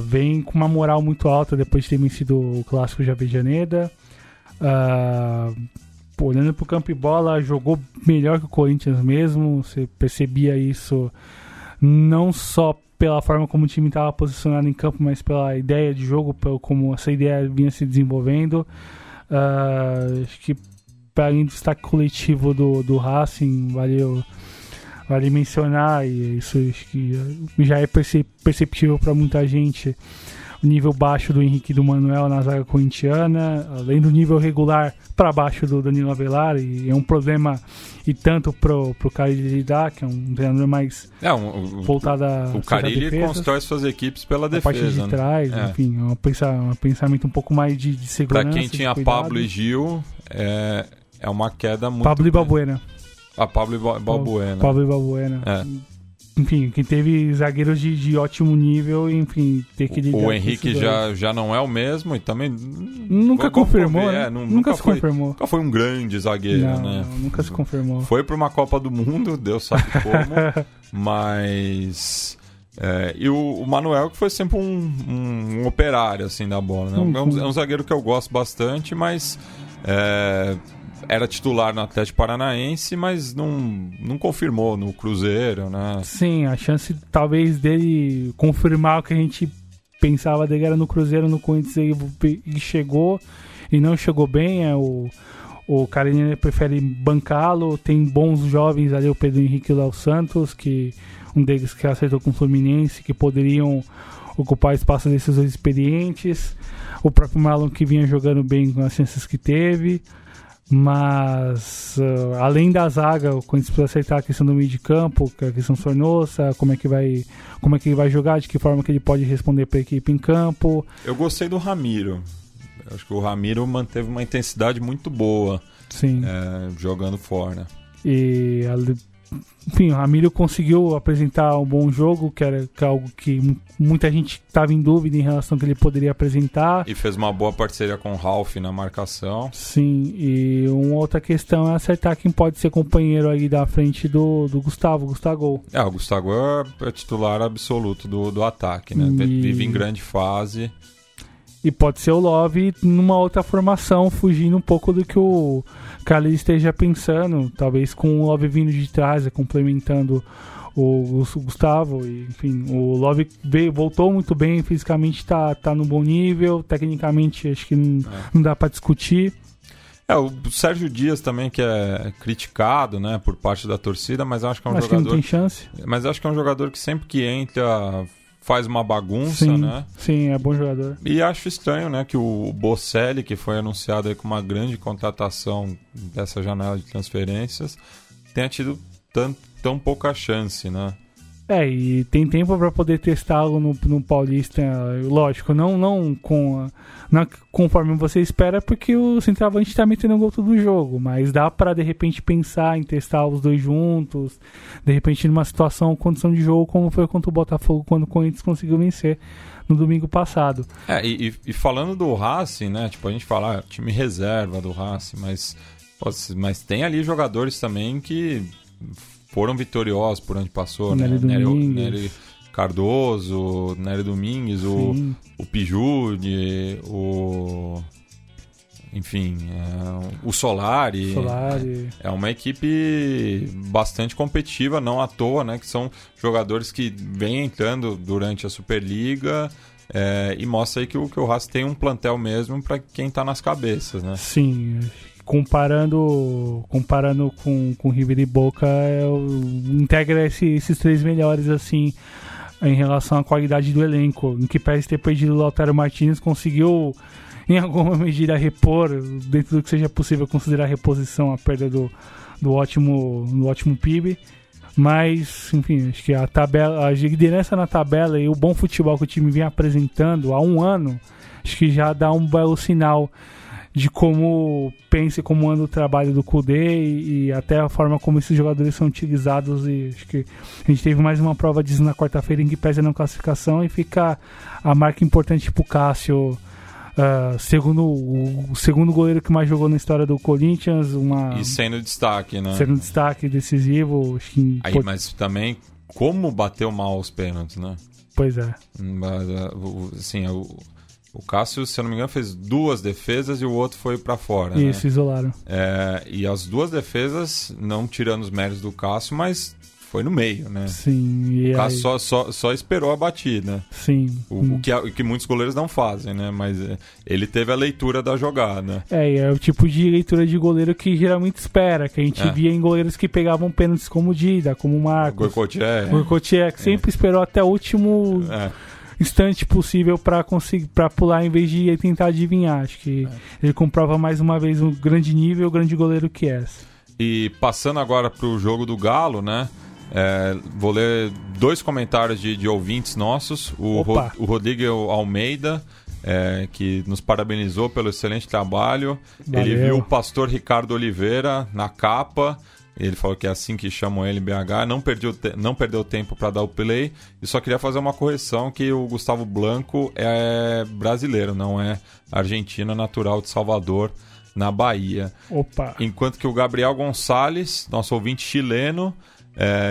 vem com uma moral muito alta depois de ter vencido o Clássico de Avellaneda. Olhando pro campo e bola, jogou melhor que o Corinthians mesmo. Você percebia isso não só pela forma como o time estava posicionado em campo, mas pela ideia de jogo, pelo como essa ideia vinha se desenvolvendo. Acho que, para além do destaque coletivo do Racing, vale mencionar, e isso acho que já é perceptível para muita gente, o nível baixo do Henrique e do Manuel na zaga corintiana, além do nível regular para baixo do Danilo Avelar, e é um problema e tanto pro Carille lidar, que é um treinador mais voltado a defesa. O Carille constrói suas equipes pela defesa. A parte de trás, né? Enfim, é um pensamento um pouco mais de segurança. Para quem tinha Pablo e Gil, é uma queda muito... Pablo e Balbuena. Pablo e Balbuena. Enfim, que teve zagueiros de ótimo nível, enfim, ter que lidar. O Henrique já não é o mesmo e também... Nunca confirmou, né? Nunca se confirmou. Nunca foi um grande zagueiro, né? Nunca se confirmou. Foi para uma Copa do Mundo, Deus sabe como, mas... e o Manuel, que foi sempre um operário, assim, da bola, né? É um zagueiro que eu gosto bastante, mas... era titular no Atlético Paranaense, mas não confirmou no Cruzeiro, né? Sim, a chance talvez dele confirmar o que a gente pensava dele era no Cruzeiro, no Corinthians, ele chegou e não chegou bem. O Carlinhos prefere bancá-lo. Tem bons jovens ali, o Pedro Henrique e o Léo Santos, que um deles que acertou com o Fluminense, que poderiam ocupar espaço desses dois experientes. O próprio Marlon, que vinha jogando bem com as chances que teve. Mas, além da zaga, o Corinthians precisa acertar a questão do meio de campo, a questão do Sornosa, como é que ele vai jogar, de que forma que ele pode responder para a equipe em campo. Eu gostei do Ramiro. Acho que o Ramiro manteve uma intensidade muito boa. Sim. Jogando fora. E, enfim, o Ramiro conseguiu apresentar um bom jogo, que era algo que muita gente estava em dúvida em relação ao que ele poderia apresentar. E fez uma boa parceria com o Ralf na marcação. Sim, e uma outra questão é acertar quem pode ser companheiro ali da frente do Gustavo. O Gustavo é titular absoluto do ataque, né? Vive em grande fase. E pode ser o Love numa outra formação, fugindo um pouco do que o Carlinhos esteja pensando, talvez com o Love vindo de trás, complementando o Gustavo. E, enfim, o Love voltou muito bem, fisicamente está no bom nível, tecnicamente acho que não dá para discutir. O Sérgio Dias também, que é criticado, né, por parte da torcida, mas acho que é um jogador que não tem chance. Mas acho que é um jogador que sempre que entra... faz uma bagunça, sim, né? Sim, é bom jogador. E acho estranho, né, que o Bocelli, que foi anunciado aí com uma grande contratação dessa janela de transferências, tenha tido tão pouca chance, né? E tem tempo para poder testá-lo no Paulista, lógico, não conforme você espera, porque o centroavante está metendo o gol todo o jogo, mas dá para, de repente, pensar em testar os dois juntos, de repente, numa situação, condição de jogo, como foi contra o Botafogo, quando o Corinthians conseguiu vencer no domingo passado. E falando do Racing, né, tipo, a gente fala time reserva do Racing, mas tem ali jogadores também que... foram vitoriosos por onde passou, né? Nery Cardoso, Nery Domingues, o Pijude, enfim, o Solari. É uma equipe bastante competitiva, não à toa, né? Que são jogadores que vêm entrando durante a Superliga. E mostra aí que o Racing tem um plantel mesmo para quem está nas cabeças, né? Sim. Comparando com River e Boca, integra esses 3 melhores, assim, em relação à qualidade do elenco. Em que parece ter perdido o Lautaro Martínez, conseguiu, em alguma medida, repor, dentro do que seja possível, considerar a reposição, a perda do ótimo PIB. Mas, enfim, acho que a liderança na tabela e o bom futebol que o time vem apresentando há um ano, acho que já dá um belo sinal de como pensa e como anda o trabalho do Kudê e até a forma como esses jogadores são utilizados. E acho que a gente teve mais uma prova disso na quarta-feira, em que pesa na classificação e fica a marca importante pro Cássio, segundo goleiro que mais jogou na história do Corinthians, e sendo destaque, né? Sendo destaque, decisivo. Acho que aí, mas também como bateu mal os pênaltis, né? Pois é. Assim, o Cássio, se eu não me engano, fez duas defesas e o outro foi pra fora. Isso, né? Isolaram. E as duas defesas, não tirando os méritos do Cássio, mas foi no meio, né? Sim. E o Cássio aí... só esperou a batida. Sim. O que muitos goleiros não fazem, né? Mas ele teve a leitura da jogada. É o tipo de leitura de goleiro que geralmente espera, que a gente via em goleiros que pegavam pênaltis como o Dida, como o Marcos. O Goicoechea, que sempre esperou até o último... instante possível para conseguir, para pular em vez de tentar adivinhar. Acho que ele comprova mais uma vez o grande nível, o grande goleiro que é. E passando agora para o jogo do Galo, né? Vou ler dois comentários de ouvintes nossos. O Rodrigo Almeida, que nos parabenizou pelo excelente trabalho. Valeu. Ele viu o pastor Ricardo Oliveira na capa. Ele falou que é assim que chamam ele em BH. Não perdeu tempo para dar o play. E só queria fazer uma correção, que o Gustavo Blanco é brasileiro, não é argentino, natural de Salvador, na Bahia. Opa. Enquanto que o Gabriel Gonçalves, nosso ouvinte chileno,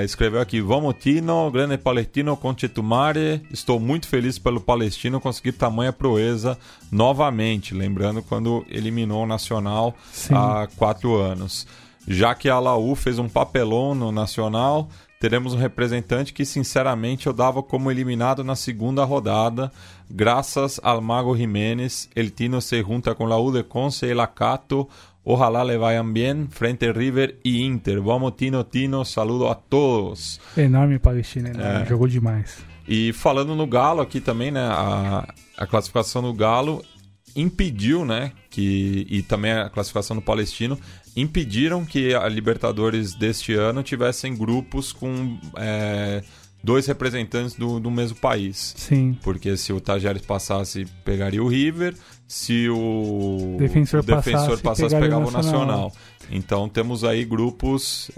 escreveu aqui: Vamos Tino, grande palestino, conchetumare. Estou muito feliz pelo Palestino conseguir tamanha proeza novamente. Lembrando quando eliminou o Nacional. Sim. Há 4 anos. Já que a Laú fez um papelão no Nacional, teremos um representante que, sinceramente, eu dava como eliminado na segunda rodada. Graças ao Mago Jiménez, el Tino se junta com Laú de Conce e Lacato. Ojalá le vayan bien, frente River e Inter. Vamos, Tino, saludo a todos. Enorme Palestina, enorme. Jogou demais. E falando no Galo aqui também, né? A classificação do Galo impediu, né? E também a classificação do Palestino, impediram que a Libertadores deste ano tivessem grupos com 2 representantes do mesmo país. Sim. Porque se o Tajeres passasse, pegaria o River. Se o Defensor passasse, pegava o Nacional. Então temos aí grupos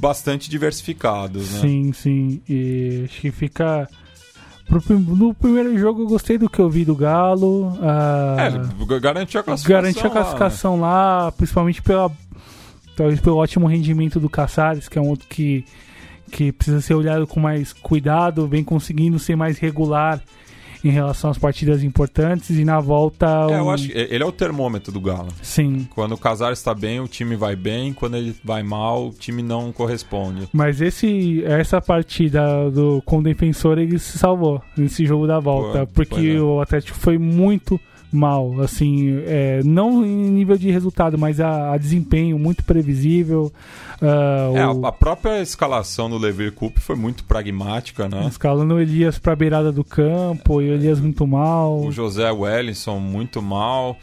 bastante diversificados, né? Sim. E acho que fica... No primeiro jogo eu gostei do que eu vi do Galo. Garantiu a classificação lá, principalmente pelo ótimo rendimento do Caçares, que é um outro que precisa ser olhado com mais cuidado, vem conseguindo ser mais regular em relação às partidas importantes. E na volta... eu acho que ele é o termômetro do Galo. Sim. Quando o Casares está bem, o time vai bem. Quando ele vai mal, o time não corresponde. Mas essa partida com o Defensor, ele se salvou nesse jogo da volta. O Atlético foi muito mal. Assim, não em nível de resultado, mas a desempenho muito previsível. A própria escalação do Lever Cup foi muito pragmática, né? Escalando o Elias pra beirada do campo, e o Elias muito mal. O José Wellington muito mal.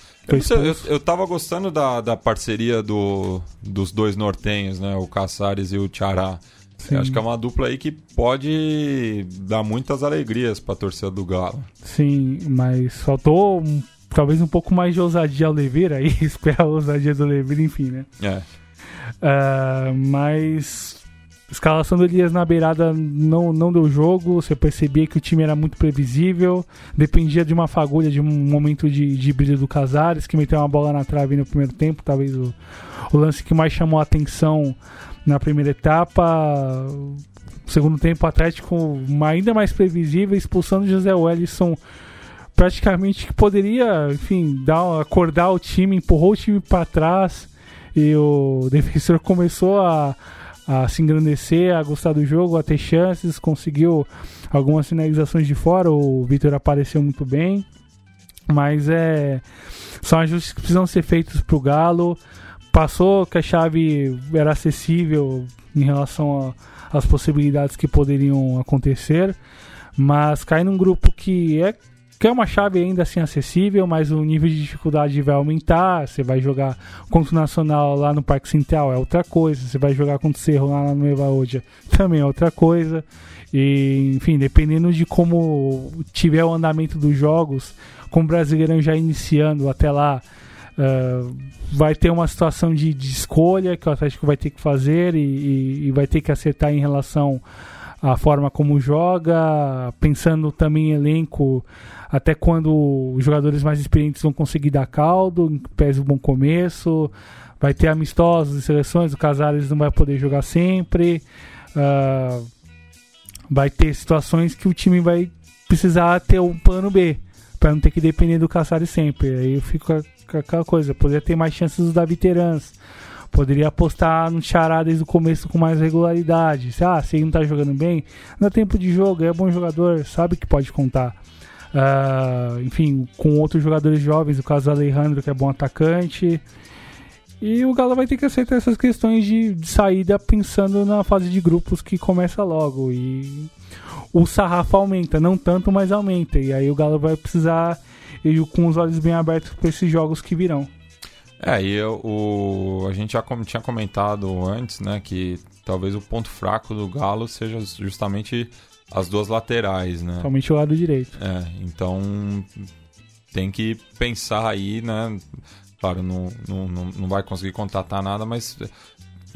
Eu tava gostando da parceria dos dois nortenhos, né? O Caçares e o Tchará. Acho que é uma dupla aí que pode dar muitas alegrias pra torcida do Galo. Sim, mas faltou talvez um pouco mais de ousadia ao Lever aí. Espera a ousadia do Lever, enfim, né? Mas a escalação do Elias na beirada não deu jogo. Você percebia que o time era muito previsível, dependia de uma fagulha, de um momento de brilho do Casares, que meteu uma bola na trave no primeiro tempo, talvez o lance que mais chamou a atenção na primeira etapa. No segundo tempo, o Atlético ainda mais previsível, expulsando o José Wellison, praticamente que poderia, enfim, acordar o time, empurrou o time para trás. E o Defensor começou a se engrandecer, a gostar do jogo, a ter chances, conseguiu algumas finalizações de fora. O Vitor apareceu muito bem, mas são ajustes que precisam ser feitos para o Galo. Passou que a chave era acessível em relação às possibilidades que poderiam acontecer, mas cai num grupo que que é uma chave ainda assim acessível, mas o nível de dificuldade vai aumentar. Você vai jogar contra o Nacional lá no Parque Central, é outra coisa. Você vai jogar contra o Cerro lá no Evaúdia, também é outra coisa. E, enfim, dependendo de como tiver o andamento dos jogos, com o Brasileirão já iniciando até lá, vai ter uma situação de escolha que o Atlético vai ter que fazer e vai ter que acertar em relação à forma como joga, pensando também em elenco, até quando os jogadores mais experientes vão conseguir dar caldo, pese o bom começo, vai ter amistosos e seleções, o Casares não vai poder jogar sempre, vai ter situações que o time vai precisar ter um plano B, para não ter que depender do Casares sempre. Aí eu fico com aquela coisa, poderia ter mais chances dos da veterans, poderia apostar no Xará desde o começo com mais regularidade. Se ele não tá jogando bem, dá tempo de jogo, é bom jogador, sabe que pode contar. Enfim, com outros jogadores jovens, o caso do Alejandro, que é bom atacante. E o Galo vai ter que aceitar essas questões de saída pensando na fase de grupos que começa logo. E o sarrafo aumenta, não tanto, mas aumenta. E aí o Galo vai precisar ir com os olhos bem abertos para esses jogos que virão. A gente já tinha comentado antes, né, que talvez o ponto fraco do Galo seja justamente as duas laterais, né? Somente o lado direito. Então tem que pensar aí, né? Claro, não vai conseguir contratar nada, mas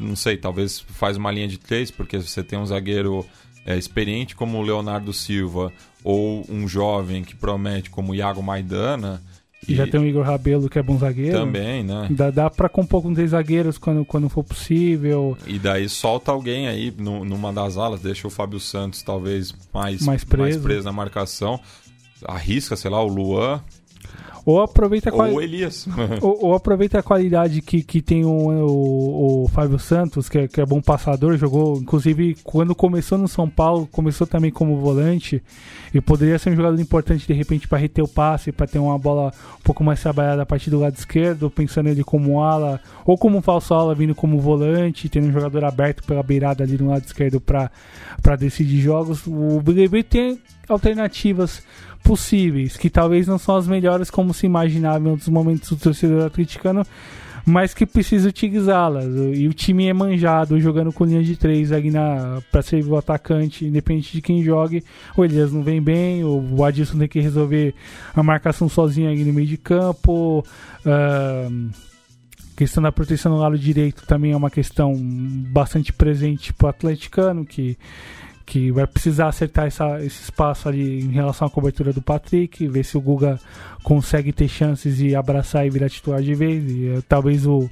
não sei, talvez faz uma linha de três, porque você tem um zagueiro experiente como o Leonardo Silva ou um jovem que promete como o Iago Maidana. E já tem o Igor Rabelo, que é bom zagueiro. Também, né? Dá pra compor com três zagueiros quando for possível. E daí solta alguém aí numa das alas, deixa o Fábio Santos talvez mais preso na marcação. Arrisca, sei lá, o Luan. Ou aproveita a qualidade que tem o Fábio Santos, que é bom passador, jogou, inclusive, quando começou no São Paulo, começou também como volante, e poderia ser um jogador importante, de repente, para reter o passe, para ter uma bola um pouco mais trabalhada a partir do lado esquerdo, pensando ele como ala, ou como um falso ala, vindo como volante, tendo um jogador aberto pela beirada ali no lado esquerdo para decidir jogos. O BBB tem alternativas possíveis, que talvez não são as melhores como se imaginava em outros momentos do torcedor atleticano, mas que precisa utilizá-las, e o time é manjado, jogando com linha de 3 ali para servir o atacante, independente de quem jogue. O Elias não vem bem, o Adilson tem que resolver a marcação sozinho ali no meio de campo. A questão da proteção no lado direito também é uma questão bastante presente para o atleticano, que vai precisar acertar esse espaço ali em relação à cobertura do Patrick, ver se o Guga consegue ter chances de abraçar e virar titular de vez. E talvez o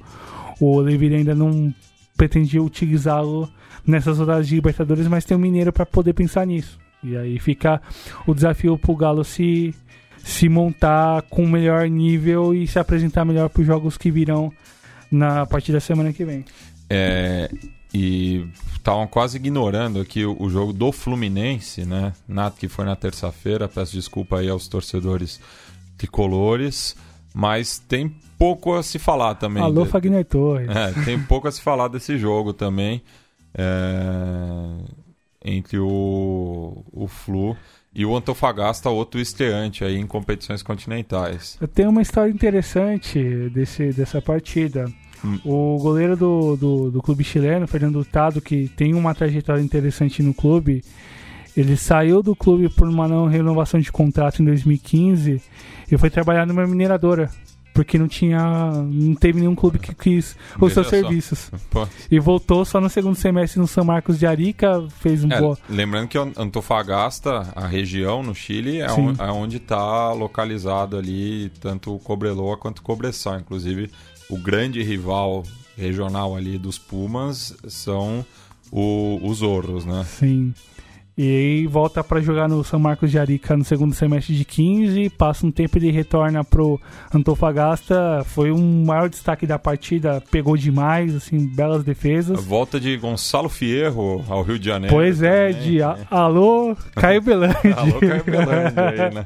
Oliveira ainda não pretendia utilizá-lo nessas rodadas de Libertadores, mas tem o Mineiro para poder pensar nisso. E aí fica o desafio para o Galo se montar com o melhor nível e se apresentar melhor para os jogos que virão a partir da semana que vem. E estavam quase ignorando aqui o jogo do Fluminense, né? Que foi na terça-feira. Peço desculpa aí aos torcedores tricolores, mas tem pouco a se falar também. Alô, Fagner Torres. Tem pouco a se falar desse jogo também, entre o Flu e o Antofagasta, outro estreante aí em competições continentais. Eu tenho uma história interessante dessa partida. O goleiro do clube chileno, Fernando Hurtado, que tem uma trajetória interessante no clube, ele saiu do clube por uma não renovação de contrato em 2015 e foi trabalhar numa mineradora, porque não teve nenhum clube que quis os seus serviços. Pô. E voltou só no segundo semestre no São Marcos de Arica, fez boa... Lembrando que Antofagasta, a região no Chile, é onde está localizado ali tanto o Cobreloa quanto o Cobresal, inclusive... O grande rival regional ali dos Pumas são os Zorros, né? Sim. E aí volta para jogar no São Marcos de Arica no segundo semestre de 15, passa um tempo e ele retorna pro Antofagasta. Foi um maior destaque da partida, pegou demais, assim, belas defesas. A volta de Gonçalo Fierro ao Rio de Janeiro. Pois é, também, alô, Caio Belandi. Alô, Caio Belandi aí, né?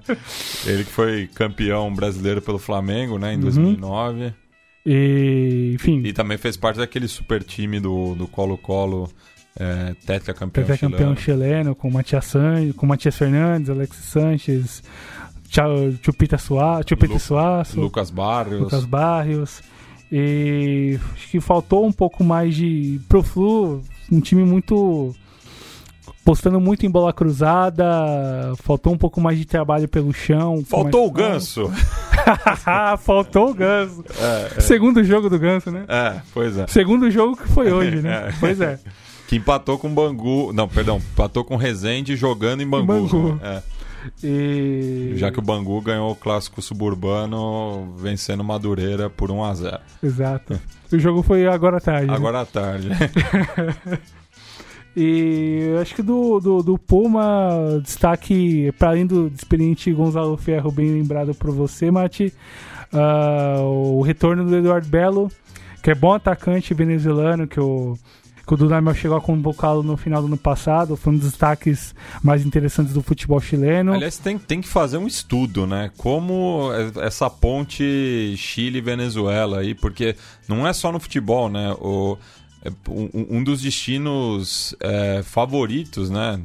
Ele que foi campeão brasileiro pelo Flamengo, né, em 2009. E, enfim. E também fez parte daquele super time do Colo-Colo, tetracampeão chileno, com Matias Fernandes, Alexis Sanches, Chupita Suaço, Lucas Barrios. E acho que faltou um pouco mais de pro Flu, um time muito postando muito em bola cruzada, faltou um pouco mais de trabalho pelo chão. Faltou o Ganso. Faltou o Ganso. Segundo jogo do Ganso, né? É, pois é. Segundo jogo que foi hoje, né? Pois é. Que empatou com o Bangu. Não, perdão, empatou com o Resende jogando em Bangu. Né? É. E... já que o Bangu ganhou o clássico suburbano vencendo Madureira por 1-0. Exato. O jogo foi agora à tarde. Agora à tarde. E acho que do Puma, destaque para além do experiente Gonzalo Ferro, bem lembrado por você, Mati, o retorno do Eduardo Belo, que é bom atacante venezuelano, que o Dudamel chegou a convocá-lo no final do ano passado, foi um dos destaques mais interessantes do futebol chileno. Aliás, tem que fazer um estudo, né? Como essa ponte Chile-Venezuela aí, porque não é só no futebol, né? Um dos destinos favoritos, né?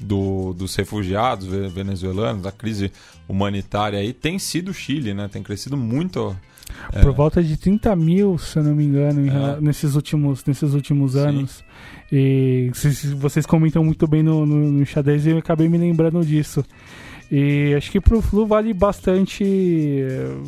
Dos refugiados venezuelanos, da crise humanitária aí, tem sido o Chile, né? Tem crescido muito... Por volta de 30 mil, se eu não me engano, nesses últimos anos. Sim. E vocês comentam muito bem no xadrez e eu acabei me lembrando disso. E acho que pro Flu vale bastante,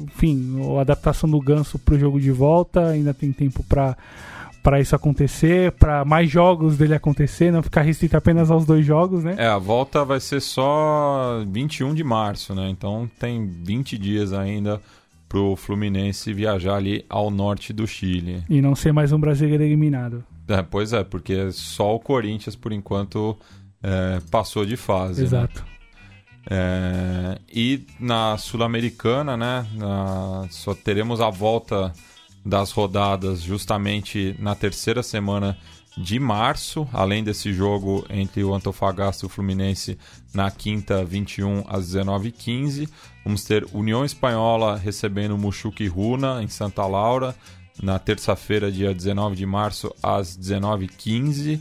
enfim, a adaptação do Ganso pro jogo de volta. Ainda tem tempo para isso acontecer, para mais jogos dele acontecer, não ficar restrito apenas aos 2 jogos, né? É, a volta vai ser só 21 de março, né? Então tem 20 dias ainda pro Fluminense viajar ali ao norte do Chile. E não ser mais um brasileiro eliminado. É, pois é, porque só o Corinthians, por enquanto, passou de fase. Exato. Né? E na Sul-Americana, né, só teremos a volta das rodadas justamente na terceira semana de março, além desse jogo entre o Antofagasta e o Fluminense na quinta, 21 às 19h15. Vamos ter União Espanhola recebendo o Muxuquiruna em Santa Laura na terça-feira, dia 19 de março às 19h15.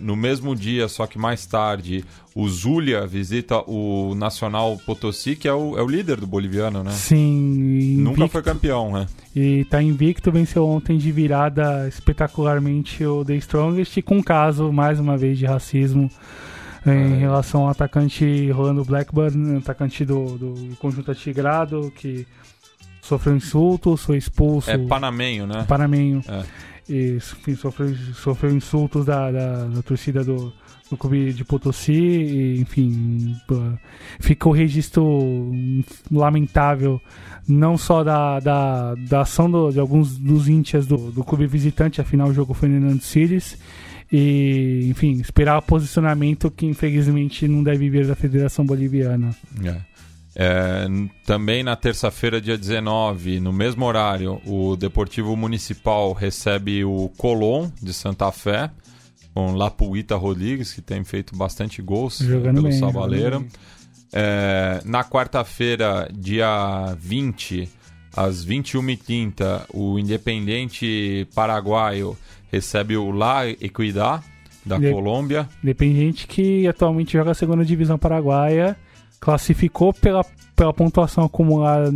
No mesmo dia, só que mais tarde, o Zulia visita o Nacional Potosí, que é o líder do boliviano, né? Sim. Invicto. Nunca foi campeão, né? E tá invicto, venceu ontem de virada espetacularmente o The Strongest, com caso, mais uma vez, de racismo em relação ao atacante Rolando Blackburn, atacante do conjunto atigrado, que sofreu insulto, foi expulso. É panamenho, né? Panamenho. É. E, enfim, sofreu insultos da torcida do clube de Potosí e, enfim, fica o registro lamentável não só da ação de alguns dos índios do clube visitante, afinal o jogo foi no Hernando Siles, e, enfim, esperar posicionamento que infelizmente não deve vir da Federação Boliviana. Também na terça-feira, dia 19, no mesmo horário, o Deportivo Municipal recebe o Colón de Santa Fé, com Lapuita Rodrigues, que tem feito bastante gols pelo bem, Sabaleira. Na quarta-feira, dia 20, às 21h30, o Independiente Paraguaio recebe o La Equidad da Colômbia. Independiente que atualmente joga a 2ª Divisão Paraguaia. Classificou pela pontuação acumulada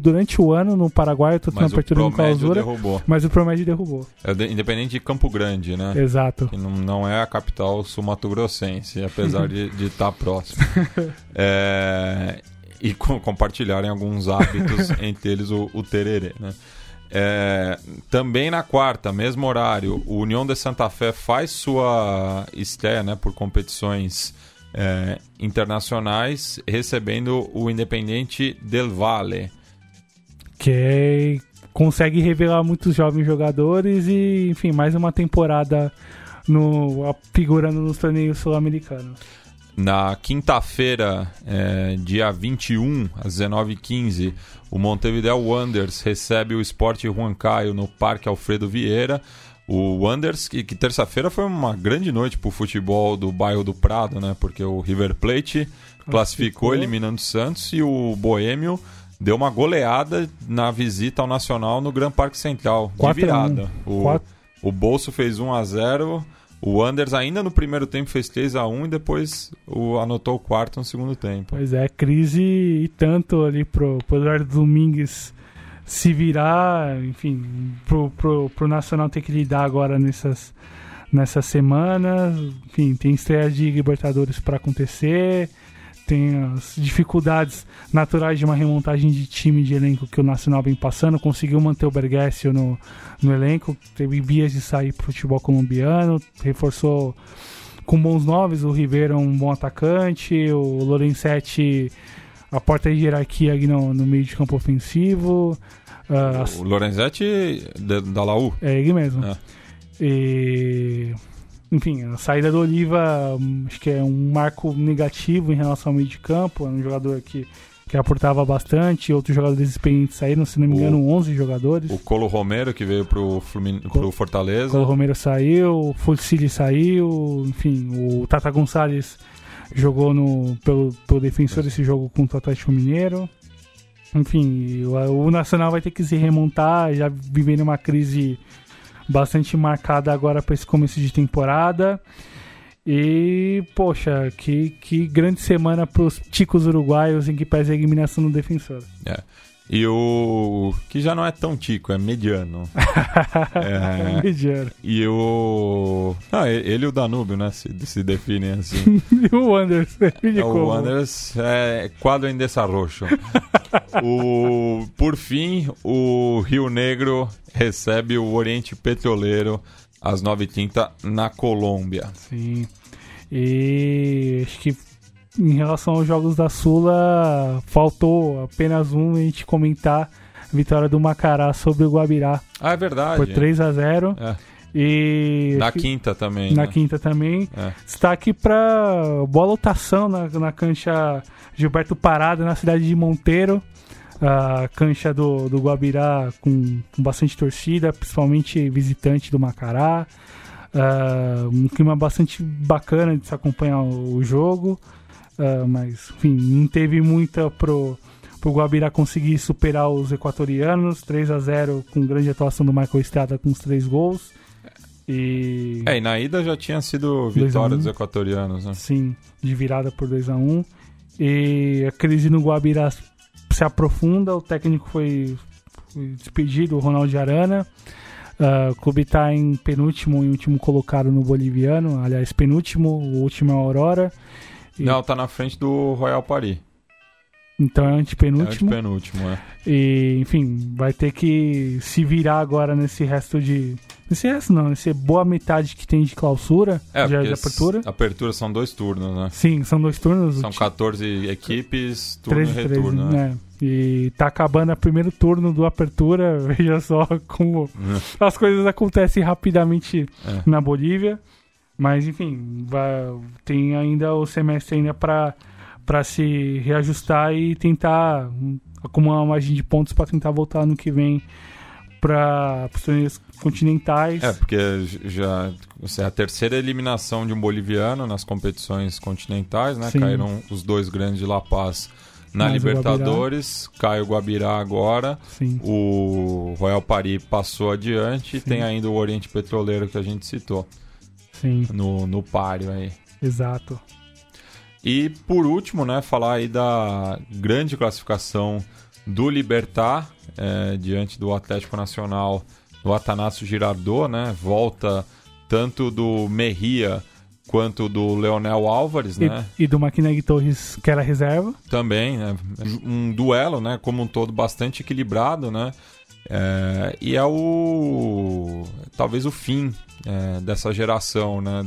durante o ano no Paraguai, eu tô tendo apertura no clausura, mas o Promédio derrubou. É Independiente de Campo Grande, né? Exato. Que não é a capital sul-mato-grossense, apesar de estar próximo. E compartilharem alguns hábitos, entre eles o tererê, né? Também na quarta, mesmo horário, o União de Santa Fé faz sua estreia, né, por competições internacionais, recebendo o Independiente del Valle, que consegue revelar muitos jovens jogadores e, enfim, mais uma temporada figurando nos torneios sul-americanos. Na quinta-feira, dia 21, às 19h15, o Montevidéu Wanderers recebe o Sport Huancayo no Parque Alfredo Vieira. O Wanderers, que terça-feira foi uma grande noite pro futebol do bairro do Prado, né? Porque o River Plate classificou eliminando o Santos e o Boêmio deu uma goleada na visita ao Nacional no Gran Parque Central, de virada. O Bolso fez 1-0, O Anders ainda no primeiro tempo fez 3-1 e depois anotou o quarto no segundo tempo. Pois é, crise e tanto ali pro Eduardo Domingues se virar, enfim, pro Nacional ter que lidar agora nessas semanas. Enfim, tem estreia de Libertadores para acontecer, tem as dificuldades naturais de uma remontagem de time, de elenco que o Nacional vem passando. Conseguiu manter o Bergessio no elenco, teve vias de sair para o futebol colombiano, reforçou com bons nomes. O Rivero é um bom atacante, o Lorenzetti aporta a hierarquia aqui no meio de campo ofensivo. O Lorenzetti da Laú. É ele mesmo. É. E... enfim, a saída do Oliva acho que é um marco negativo em relação ao meio de campo. Era um jogador que aportava bastante. Outros jogadores experientes saíram, se não me engano, 11 jogadores. O Colo Romero, que veio pro Fortaleza. O Colo Romero saiu, o Fusilli saiu. Enfim, o Tata Gonçalves jogou pelo defensor esse jogo contra o Atlético Mineiro. Enfim, o Nacional vai ter que se remontar, já vivendo uma crise bastante marcada agora para esse começo de temporada. E, poxa, que grande semana para os ticos uruguaios, em que pese a eliminação do Defensor. É. E o que já não é tão tico, é mediano. É mediano. E o... ah, ele e o Danúbio, né? Se definem assim. E o Anders. O Anders é quadro em desarrocho. Por fim, o Rio Negro recebe o Oriente Petroleiro às 9h30 na Colômbia. Sim. E acho que em relação aos jogos da Sula, faltou apenas um a gente comentar: a vitória do Macará sobre o Guabirá. Ah, é verdade. Foi 3-0. É. E na quinta também. Na quinta também. É. Destaque para boa lotação na cancha Gilberto Parada, na cidade de Monteiro. A cancha do Guabirá com bastante torcida, principalmente visitante do Macará. Um clima bastante bacana de se acompanhar o jogo. Mas, enfim, não teve muita pro Guabirá conseguir superar os equatorianos. 3-0 com grande atuação do Michael Estrada com os 3 gols. E na ida já tinha sido vitória dos equatorianos, né? Sim, de virada por 2-1. E a crise no Guabirá se aprofunda. O técnico foi despedido, o Ronald Arana. O clube está em penúltimo e último colocado no boliviano. Aliás, penúltimo, o último é o Aurora. Não, tá na frente do Royal Paris. Então é antepenúltimo. É antepenúltimo, é. E, enfim, vai ter que se virar agora nesse resto de... nesse resto não, nessa boa metade que tem de clausura, de apertura. Apertura são 2 turnos, né? Sim, são 2 turnos. São 14 equipes, turno 13, e retorno, né? E tá acabando o primeiro turno do apertura, veja só como as coisas acontecem rapidamente na Bolívia. Mas, enfim, tem ainda o semestre ainda para se reajustar e tentar acumular uma margem de pontos para tentar voltar ano que vem para os torneios continentais. É, porque já é a terceira eliminação de um boliviano nas competições continentais, né? Sim. Caíram os 2 grandes de La Paz na Libertadores, cai o Guabirá agora. Sim. O Royal Paris passou adiante. Sim. E tem ainda o Oriente Petroleiro que a gente citou. Sim. No páreo aí. Exato. E por último, né, falar aí da grande classificação do Libertad diante do Atlético Nacional do Atanásio Girardot, né? Volta tanto do Mejia quanto do Leonel Álvares, né? E do Maquineg Torres, que era reserva. Também, né? Um duelo, né, como um todo bastante equilibrado, né? E é talvez o fim dessa geração, né,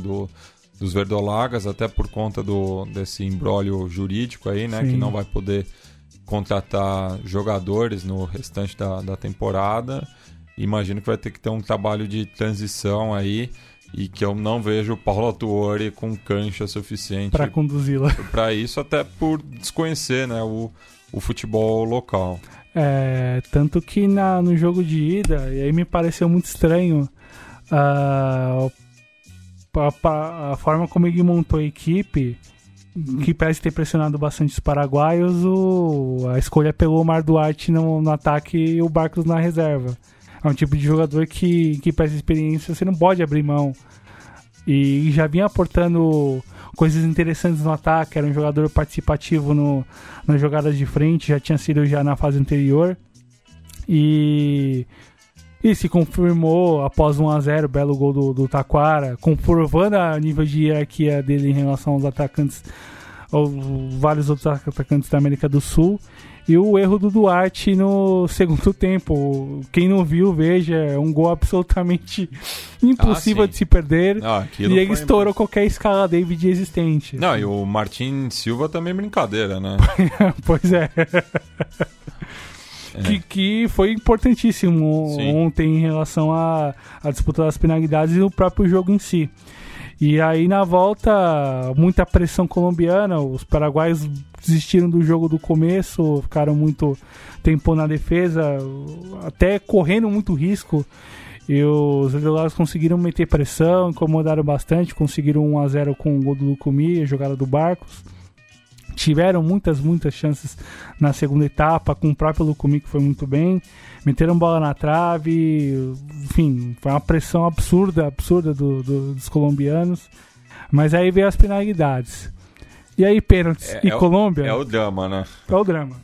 dos verdolagas, até por conta desse imbróglio jurídico aí, né? Sim. Que não vai poder contratar jogadores no restante da temporada. Imagino que vai ter que ter um trabalho de transição aí, e que eu não vejo o Paulo Autuori com cancha suficiente para conduzi-la para isso, até por desconhecer, né, o futebol local. Tanto que no jogo de ida, e aí me pareceu muito estranho a forma como ele montou a equipe, que parece ter pressionado bastante os paraguaios. A escolha pelo Omar Duarte no ataque e o Barcos na reserva. É um tipo de jogador que para essa experiência você não pode abrir mão E já vinha aportando coisas interessantes no ataque, era um jogador participativo nas jogadas de frente, já tinha sido já na fase anterior. E se confirmou após 1-0, belo gol do Taquara, comprovando o nível de hierarquia dele em relação aos atacantes, aos vários outros atacantes da América do Sul. E o erro do Duarte no segundo tempo, quem não viu, veja, é um gol absolutamente impossível de se perder. E ele estourou qualquer escala David existente. Não, e o Martin Silva também é brincadeira, né? Pois é. Que foi importantíssimo ontem em relação à disputa das penalidades e o próprio jogo em si. E aí na volta, muita pressão colombiana, os paraguaios desistiram do jogo do começo, ficaram muito tempo na defesa, até correndo muito risco. E os adversários conseguiram meter pressão, incomodaram bastante, conseguiram 1-0 com o gol do Lucumi, a jogada do Barcos. Tiveram muitas chances na segunda etapa, com o próprio Lucumi, que foi muito bem. Meteram bola na trave, enfim, foi uma pressão absurda dos colombianos. Mas aí veio as penalidades. E aí, pênaltis e Colômbia? É o drama, né? É o drama.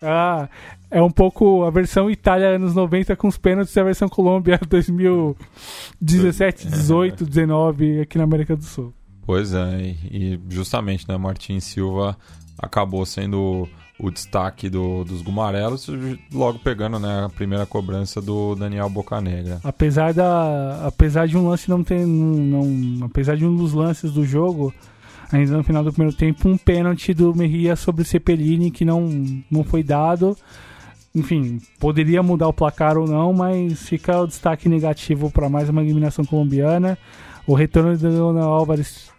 Ah, é um pouco a versão Itália anos 90 com os pênaltis e a versão Colômbia 2017, 18, 19 aqui na América do Sul. Pois é, e justamente, né, Martin Silva acabou sendo o destaque dos Gumarelos, logo pegando, né, a primeira cobrança do Daniel Bocanegra. Apesar de um dos lances do jogo, ainda no final do primeiro tempo, um pênalti do Mejia sobre o Cepelini que não foi dado. Enfim, poderia mudar o placar ou não, mas fica o destaque negativo para mais uma eliminação colombiana. O retorno do Leonel Álvares,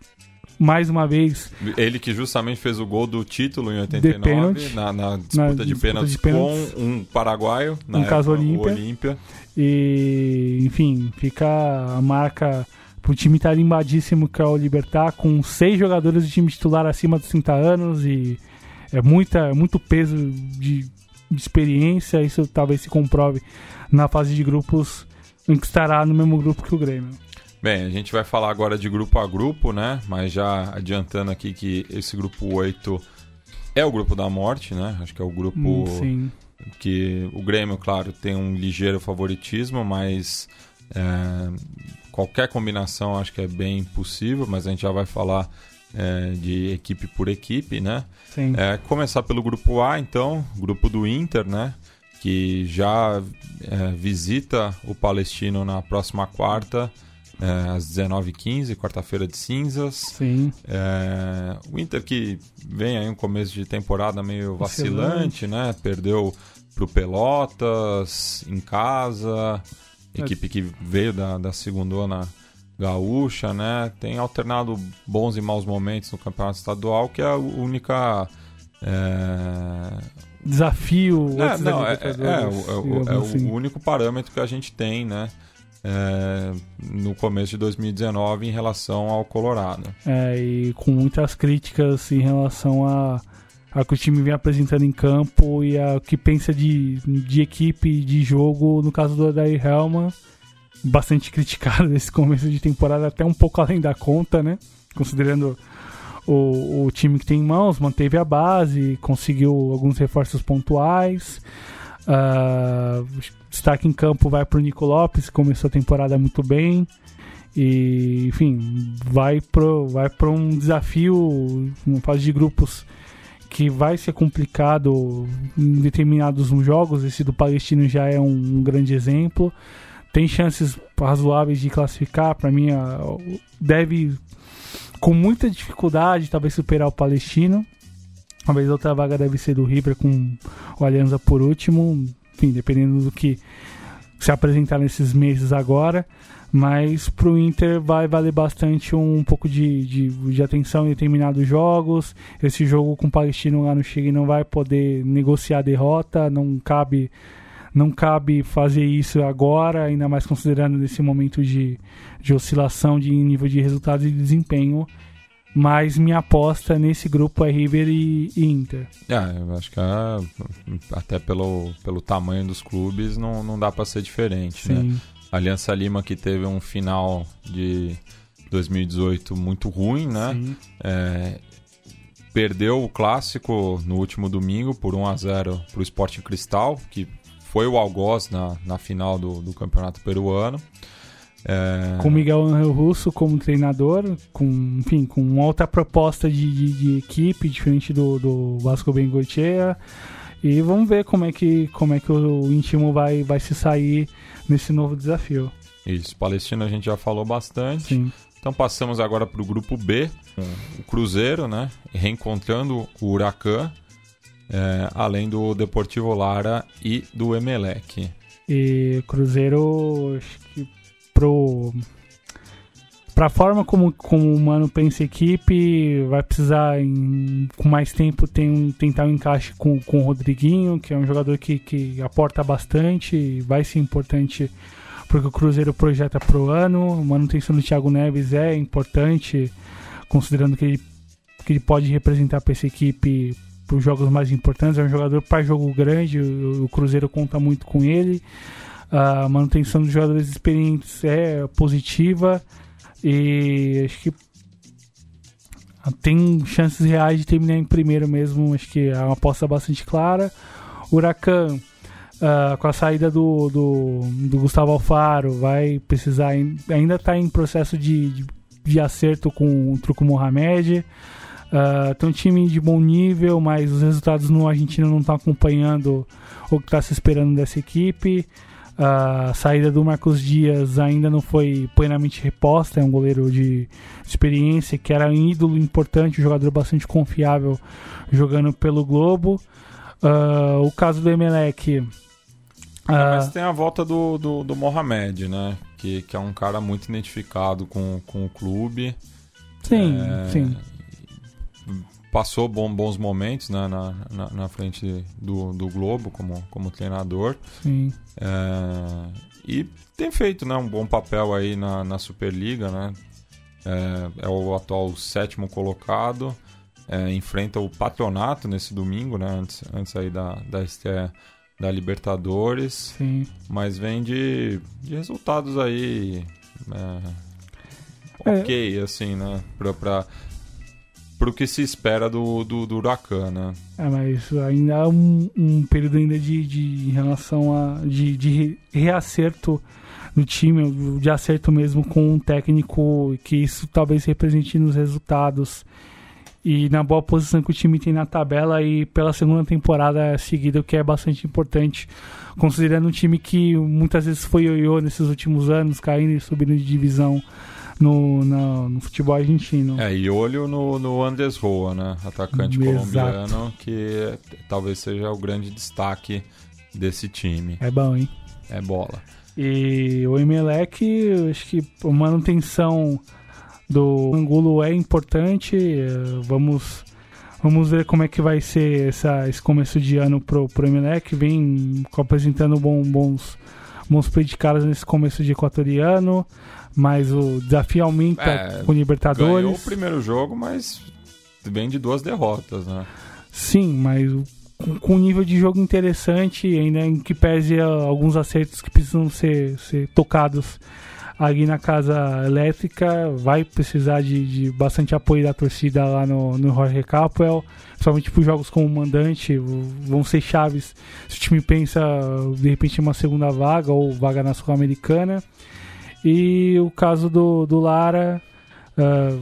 mais uma vez. Ele que justamente fez o gol do título em 89, pênalti, na disputa de pênaltis com um paraguaio, na caso Olímpia. E, enfim, fica a marca pro time tá limbadíssimo, que é o Libertad, com 6 jogadores de time titular acima dos 30 anos e é muito peso de experiência. Isso talvez se comprove na fase de grupos, em que estará no mesmo grupo que o Grêmio. Bem, a gente vai falar agora de grupo a grupo, né? Mas já adiantando aqui que esse grupo 8 é o grupo da morte, né? Acho que é o grupo que o Grêmio, claro, tem um ligeiro favoritismo, mas qualquer combinação acho que é bem possível, mas a gente já vai falar de equipe por equipe, né? Sim. Começar pelo grupo A, então, grupo do Inter, né? Que já visita o Palestino na próxima quarta, às 19h15, quarta-feira de cinzas. Sim. O Inter que vem aí um começo de temporada meio vacilante, né? Perdeu pro Pelotas em casa, equipe que veio da segundona gaúcha, né? Tem alternado bons e maus momentos no Campeonato Estadual, que é a única desafio. É o único parâmetro que a gente tem, né? No começo de 2019 em relação ao Colorado. E com muitas críticas em relação a que o time vem apresentando em campo e a que pensa de equipe, de jogo, no caso do Odair Hellmann, bastante criticado nesse começo de temporada, até um pouco além da conta, né? Considerando o time que tem em mãos, manteve a base, conseguiu alguns reforços pontuais. Destaque em campo vai pro Nico Lopes, que começou a temporada muito bem e, enfim, vai pro um desafio, uma fase de grupos que vai ser complicado em determinados jogos. Esse do Palestino já é um grande exemplo, tem chances razoáveis de classificar, para mim deve com muita dificuldade talvez superar o Palestino. Talvez outra vaga deve ser do River com o Alianza por último. Enfim, dependendo do que se apresentar nesses meses agora. Mas pro Inter vai valer bastante um pouco de atenção em determinados jogos. Esse jogo com o Palestino lá no Chile não vai poder negociar a derrota. Não cabe fazer isso agora, ainda mais considerando nesse momento de oscilação de nível de resultados e desempenho. Mas minha aposta nesse grupo é River e Inter. Eu acho que até pelo tamanho dos clubes não dá para ser diferente, né? A Alianza Lima, que teve um final de 2018 muito ruim, né? Sim. Perdeu o clássico no último domingo por 1-0 para o Sporting Cristal, que foi o algoz na final do Campeonato Peruano. Com Miguel Angel Russo como treinador, com uma outra proposta de equipe diferente do Vasco Bengoechea. E vamos ver como é que o Intimo vai se sair nesse novo desafio. Isso, Palestina a gente já falou bastante. Sim. Então passamos agora para o grupo B, o Cruzeiro, né, reencontrando o Huracan, além do Deportivo Lara e do Emelec. E Cruzeiro, acho que para a forma como o Mano pensa a equipe, vai precisar, com mais tempo, tentar um encaixe com o Rodriguinho, que é um jogador que aporta bastante e vai ser importante porque o Cruzeiro projeta para o ano. A manutenção do Thiago Neves é importante, considerando que ele pode representar para essa equipe para os jogos mais importantes. É um jogador para jogo grande, o Cruzeiro conta muito com ele. A manutenção dos jogadores experientes é positiva e acho que tem chances reais de terminar em primeiro mesmo. Acho que é uma aposta bastante clara. O Huracan, com a saída do Gustavo Alfaro, vai precisar, ainda está em processo de acerto com o Truco Mohamed. Tem um time de bom nível, mas os resultados no Argentino não estão acompanhando o que está se esperando dessa equipe. A saída do Marcos Dias ainda não foi plenamente reposta, é um goleiro de experiência, que era um ídolo importante, um jogador bastante confiável jogando pelo Globo. O caso do Emelec... Mas tem a volta do Mohamed, né? Que é um cara muito identificado com o clube. Sim, sim. Passou bons momentos, né, na frente do Globo como treinador. Sim. E tem feito, né, um bom papel aí na Superliga, né? É o atual 7º colocado. Enfrenta o Patronato nesse domingo, né, antes aí da estreia da Libertadores. Sim. Mas vem de resultados aí ok, assim, né, para o que se espera do Huracan, né? Mas ainda há um período ainda em relação de reacerto do time, de acerto mesmo com um técnico, que isso talvez represente nos resultados e na boa posição que o time tem na tabela e pela segunda temporada seguida, o que é bastante importante, considerando um time que muitas vezes foi ioiô nesses últimos anos, caindo e subindo de divisão no futebol argentino. E olho no Andrés Roa, né, atacante colombiano, que talvez seja o grande destaque desse time. É bom, hein? É bola. E o Emelec, acho que a manutenção do Angulo é importante. Vamos ver como é que vai ser esse começo de ano pro Emelec. Vem apresentando bons predicados nesse começo de equatoriano, mas o desafio aumenta com o Libertadores. Ganhou o primeiro jogo, mas vem de 2 derrotas, né? Sim, mas com um nível de jogo interessante, ainda em que pese alguns acertos que precisam ser tocados ali na Casa Elétrica. Vai precisar de bastante apoio da torcida lá no Jorge Capwell, principalmente para jogos como mandante. Vão ser chaves se o time pensa de repente em uma segunda vaga ou vaga na Sul-Americana. E o caso do Lara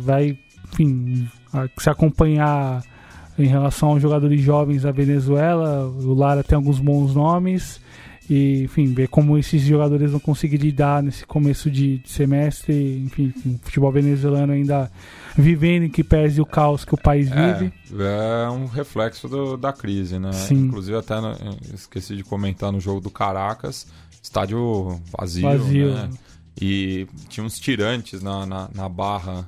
vai, enfim, se acompanhar em relação aos jogadores jovens da Venezuela. O Lara tem alguns bons nomes. E, enfim, ver como esses jogadores vão conseguir lidar nesse começo de semestre. Enfim, o futebol venezuelano ainda vivendo, em que pese o caos que o país vive. É um reflexo da crise, né? Sim. Inclusive, até esqueci de comentar no jogo do Caracas, estádio vazio. Né? E tinha uns tirantes na barra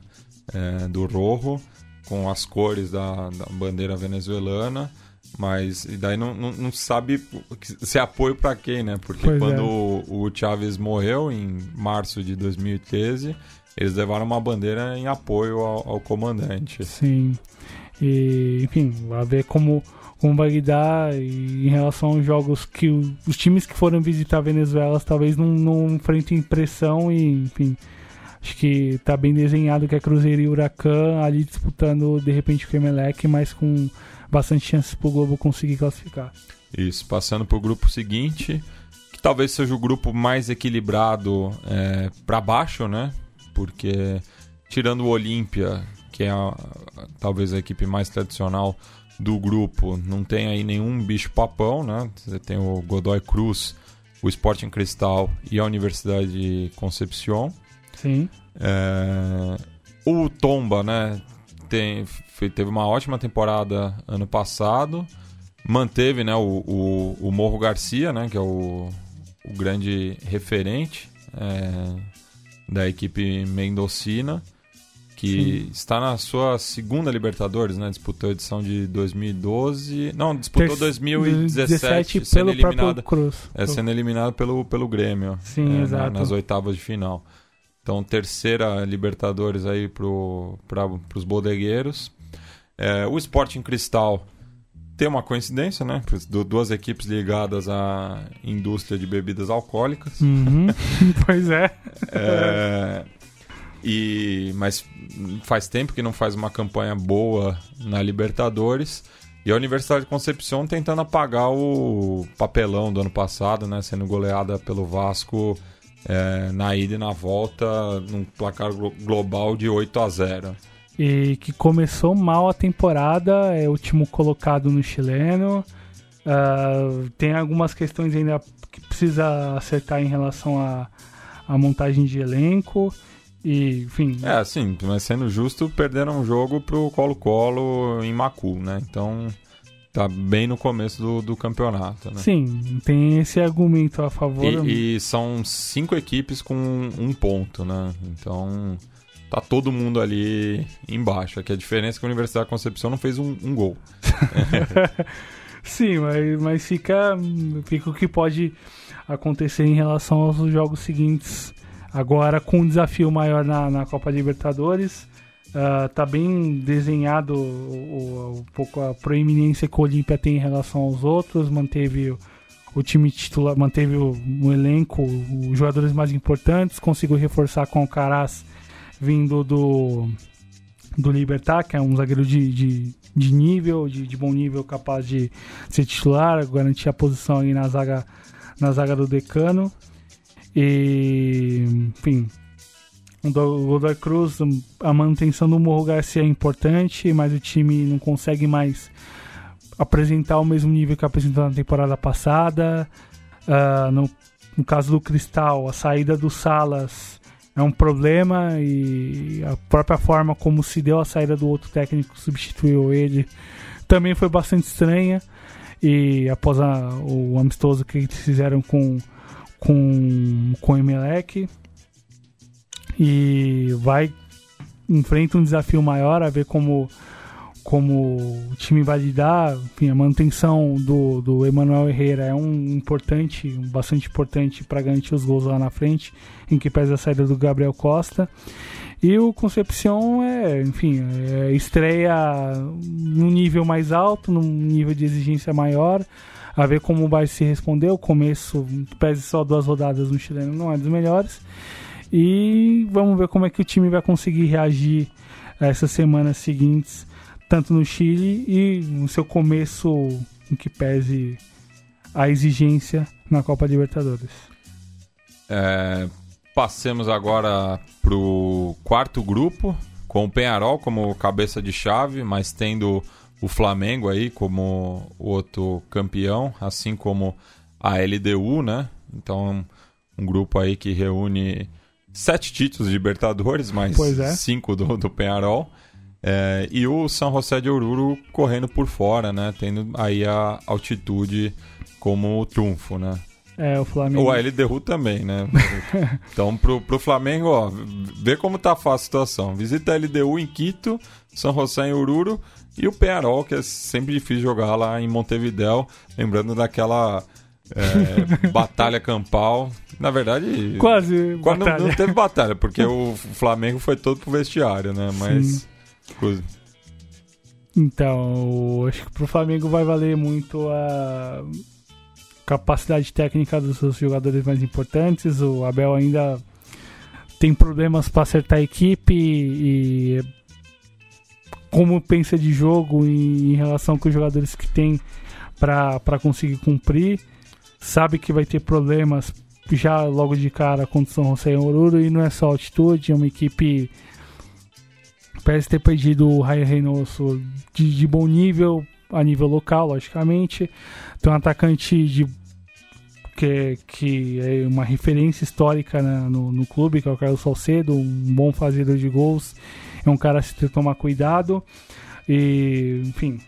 do Rojo, com as cores da bandeira venezuelana. Mas e daí não sabe se é apoio para quem, né? Porque pois quando o Chávez morreu em março de 2013, eles levaram uma bandeira em apoio ao comandante. Sim. E, enfim, vai ver como vai lidar em relação aos jogos que os times que foram visitar a Venezuela talvez não enfrentem pressão e, enfim, Acho que tá bem desenhado que é Cruzeiro e Huracan ali disputando de repente com o Emelec, mas com bastante chances pro Globo conseguir classificar. Isso, passando pro grupo seguinte, que talvez seja o grupo mais equilibrado para baixo, né? Porque tirando o Olímpia, que é talvez a equipe mais tradicional do grupo, não tem aí nenhum bicho papão, né? Você tem o Godoy Cruz, o Sporting Cristal e a Universidade de Concepción. Sim. O Tomba, né? Teve uma ótima temporada ano passado, manteve, né, o Morro Garcia, né, que é o grande referente da equipe mendocina, que Sim. está na sua segunda Libertadores, né? Disputou a edição de 2012... Não, disputou 2017, sendo eliminado pelo Grêmio. Sim, exato. Nas oitavas de final. Então, terceira Libertadores aí para os bodegueiros. O Sporting Cristal tem uma coincidência, né? Duas equipes ligadas à indústria de bebidas alcoólicas. Uhum. Pois é. Mas faz tempo que não faz uma campanha boa na Libertadores. E a Universidade de Concepción tentando apagar o papelão do ano passado, né? Sendo goleada pelo Vasco na ida e na volta, num placar global de 8-0. E que começou mal a temporada, é o último colocado no chileno. Tem algumas questões ainda que precisa acertar em relação à montagem de elenco. E, enfim... sim, mas sendo justo, perderam um jogo pro Colo-Colo em Macu, né? Então, tá bem no começo do campeonato, né? Sim, tem esse argumento a favor. E são 5 equipes com um ponto, né? Então, tá todo mundo ali embaixo. Aqui a diferença é que a Universidade da Concepción não fez um gol. Sim, mas fica o que pode acontecer em relação aos jogos seguintes. Agora, com um desafio maior na Copa Libertadores, tá bem desenhado um pouco a proeminência que o Olímpia tem em relação aos outros, manteve o time titular, manteve o elenco, os jogadores mais importantes, conseguiu reforçar com o Caraz vindo do Libertad, que é um zagueiro de nível, de bom nível, capaz de ser titular, garantir a posição aí na zaga do Decano. E, enfim, o Godoy Cruz, a manutenção do Morro Garcia é importante, mas o time não consegue mais apresentar o mesmo nível que apresentou na temporada passada. No caso do Cristal, a saída do Salas é um problema, e a própria forma como se deu a saída do outro técnico que substituiu ele também foi bastante estranha. E após o amistoso que eles fizeram com o Emelec, e enfrenta um desafio maior, a ver como o time vai lidar. Enfim, a manutenção do Emanuel Herrera é bastante importante para garantir os gols lá na frente, em que pesa a saída do Gabriel Costa. E o Concepción estreia num nível mais alto, num nível de exigência maior. A ver como o Bahia se respondeu. O começo, pese só 2 rodadas no chileno, não é dos melhores. E vamos ver como é que o time vai conseguir reagir essas semanas seguintes, tanto no Chile e no seu começo, em que pese a exigência na Copa Libertadores. Passemos agora para o quarto grupo, com o Peñarol como cabeça de chave, mas tendo o Flamengo aí como outro campeão, assim como a LDU, né? Então, um grupo aí que reúne 7 títulos de Libertadores, mais 5 do Peñarol. E o San José de Oruro correndo por fora, né? Tendo aí a altitude como trunfo, né? O Flamengo. Ou a LDU também, né? Então, pro Flamengo, ó, vê como tá fácil a situação. Visita a LDU em Quito, São José em Oruro e o Peñarol, que é sempre difícil jogar lá em Montevidéu. Lembrando daquela batalha campal. Na verdade, quase não teve batalha, porque o Flamengo foi todo pro vestiário, né? Mas... Então, acho que pro Flamengo vai valer muito a capacidade técnica dos seus jogadores mais importantes. O Abel ainda tem problemas para acertar a equipe e como pensa de jogo em relação com os jogadores que tem para conseguir cumprir. Sabe que vai ter problemas já logo de cara contra o São José e Oruro, e não é só altitude, é uma equipe... Parece ter perdido o Ray Reynoso de bom nível, a nível local, logicamente. Tem um atacante que é uma referência histórica no clube, que é o Carlos Salcedo, um bom fazedor de gols. É um cara a se tomar cuidado. E, enfim,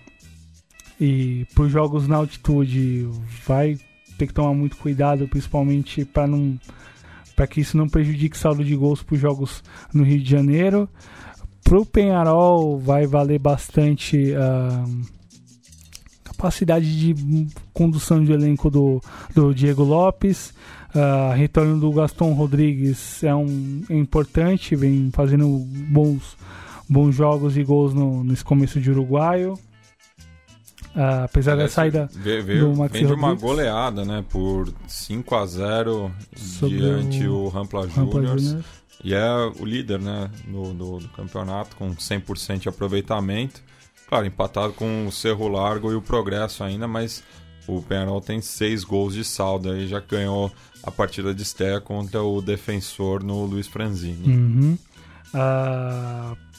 e para os jogos na altitude vai ter que tomar muito cuidado, principalmente para que isso não prejudique saldo de gols para os jogos no Rio de Janeiro. Para o Peñarol vai valer bastante a capacidade de condução de elenco do Diego Lopes. O retorno do Gaston Rodrigues é importante, vem fazendo bons jogos e gols nesse começo de uruguaio. Apesar da saída do Maxi Rodrigues, uma goleada, né, por 5-0 diante o Rampla Juniors. E é o líder, né, do campeonato, com 100% de aproveitamento. Claro, empatado com o Cerro Largo e o Progresso ainda, mas o Peñarol tem 6 gols de saldo. Aí já ganhou a partida de estreia contra o Defensor no Luiz Franzini. Uhum.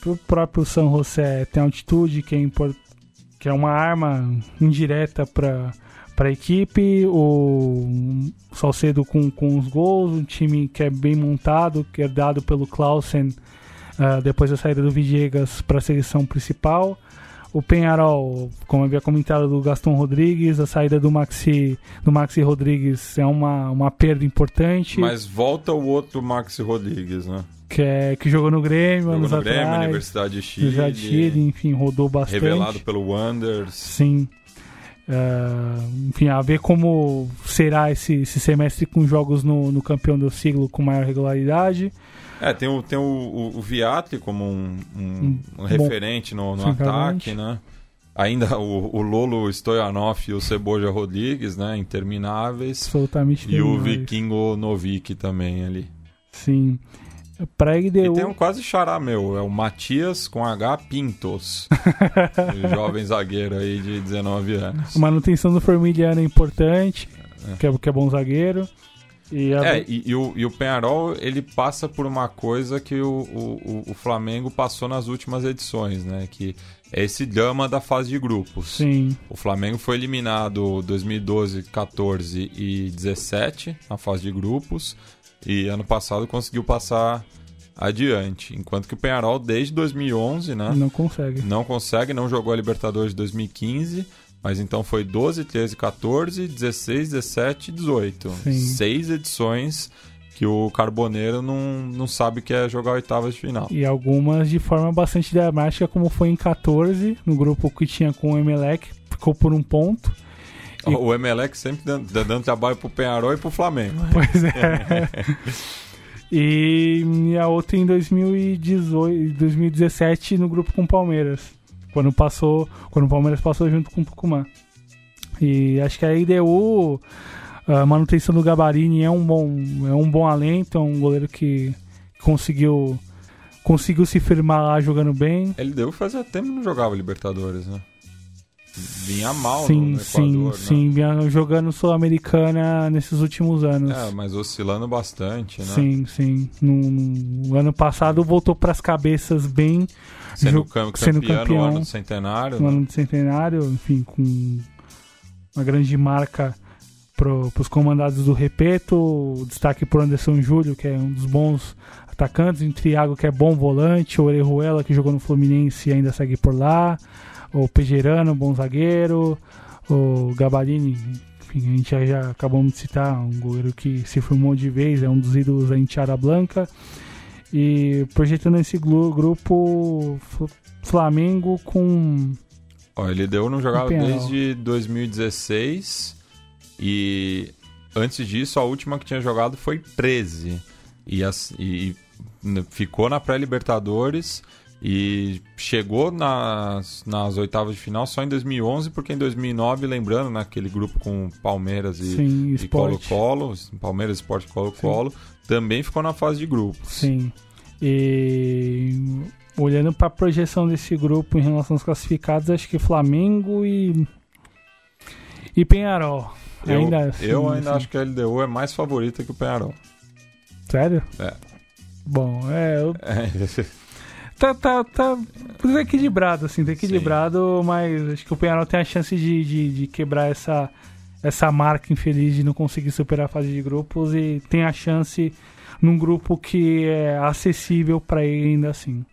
O próprio San José tem altitude, que é uma arma indireta para a equipe, o Salcedo com os gols, um time que é bem montado, que é dado pelo Clausen depois da saída do Villegas para a seleção principal. O Peñarol, como eu havia comentado, do Gaston Rodrigues, a saída do Maxi Rodrigues é uma perda importante. Mas volta o outro Maxi Rodrigues, né? Que jogou no Grêmio, jogou anos atrás. Universidade de Chile. Universidade de Chile, enfim, rodou bastante. Revelado pelo Wanderers. Sim. Enfim, a ver como será esse semestre com jogos no campeão do siglo com maior regularidade. Tem o Viatti como um referente no ataque, né? Ainda o Lolo Stoyanov e o Ceboja Rodrigues, né? Intermináveis. E o Vikingo Novik também ali. Sim. E tem um quase xará meu, é o Matias com H Pintos, jovem zagueiro aí de 19 anos. A manutenção do Formiliano é importante, que é bom zagueiro. E o Peñarol, ele passa por uma coisa que o Flamengo passou nas últimas edições, né? Que é esse drama da fase de grupos. Sim. O Flamengo foi eliminado em 2012, 14 e 17 na fase de grupos. E ano passado conseguiu passar adiante. Enquanto que o Peñarol, desde 2011, né? Não consegue, não jogou a Libertadores de 2015. Mas então foi 12, 13, 14, 16, 17 e 18. Sim. 6 edições que o Carboneiro não sabe o que é jogar oitavas de final. E algumas de forma bastante dramática, como foi em 14, no grupo que tinha com o Emelec, ficou por 1 ponto. O Emelec sempre dando trabalho pro Peñarol e pro Flamengo. Pois é. E a outra em 2018, 2017 no grupo com o Palmeiras, quando o Palmeiras passou junto com o Tucumã. E acho que a IDU, a manutenção do Gabarini é um bom alento, é um goleiro que conseguiu se firmar lá jogando bem. A IDU fazia tempo que não jogava Libertadores, né? Vinha mal no Equador, sim, né? Vinha jogando Sul-Americana nesses últimos anos. Mas oscilando bastante, né? Sim. No ano passado voltou pras cabeças bem... Sendo campeão no ano do Centenário. No ano do Centenário, enfim, com uma grande marca pros comandados do Repeto. Destaque por Anderson Júlio, que é um dos bons atacantes. O Thiago, que é bom volante. O Orejuela, que jogou no Fluminense e ainda segue por lá. O Pejerano, bom zagueiro. O Gabarini, enfim, a gente já acabamos de citar, um goleiro que se formou de vez, é um dos ídolos da Enteada Blanca. E projetando esse grupo, Flamengo com... Ele deu não jogava desde 2016 e antes disso a última que tinha jogado foi 13 e ficou na pré-Libertadores. E chegou nas oitavas de final só em 2011, porque em 2009, lembrando, naquele grupo com Palmeiras e Colo-Colo, Palmeiras, Sport e Colo-Colo, também ficou na fase de grupos. Sim. E olhando para a projeção desse grupo em relação aos classificados, acho que Flamengo e Penharol. Eu ainda acho que a LDU é mais favorita que o Penharol. Sério? É. Bom, Tá equilibrado, assim, Sim. Mas acho que o Penharol tem a chance de quebrar essa marca infeliz de não conseguir superar a fase de grupos, e tem a chance num grupo que é acessível para ele ainda assim.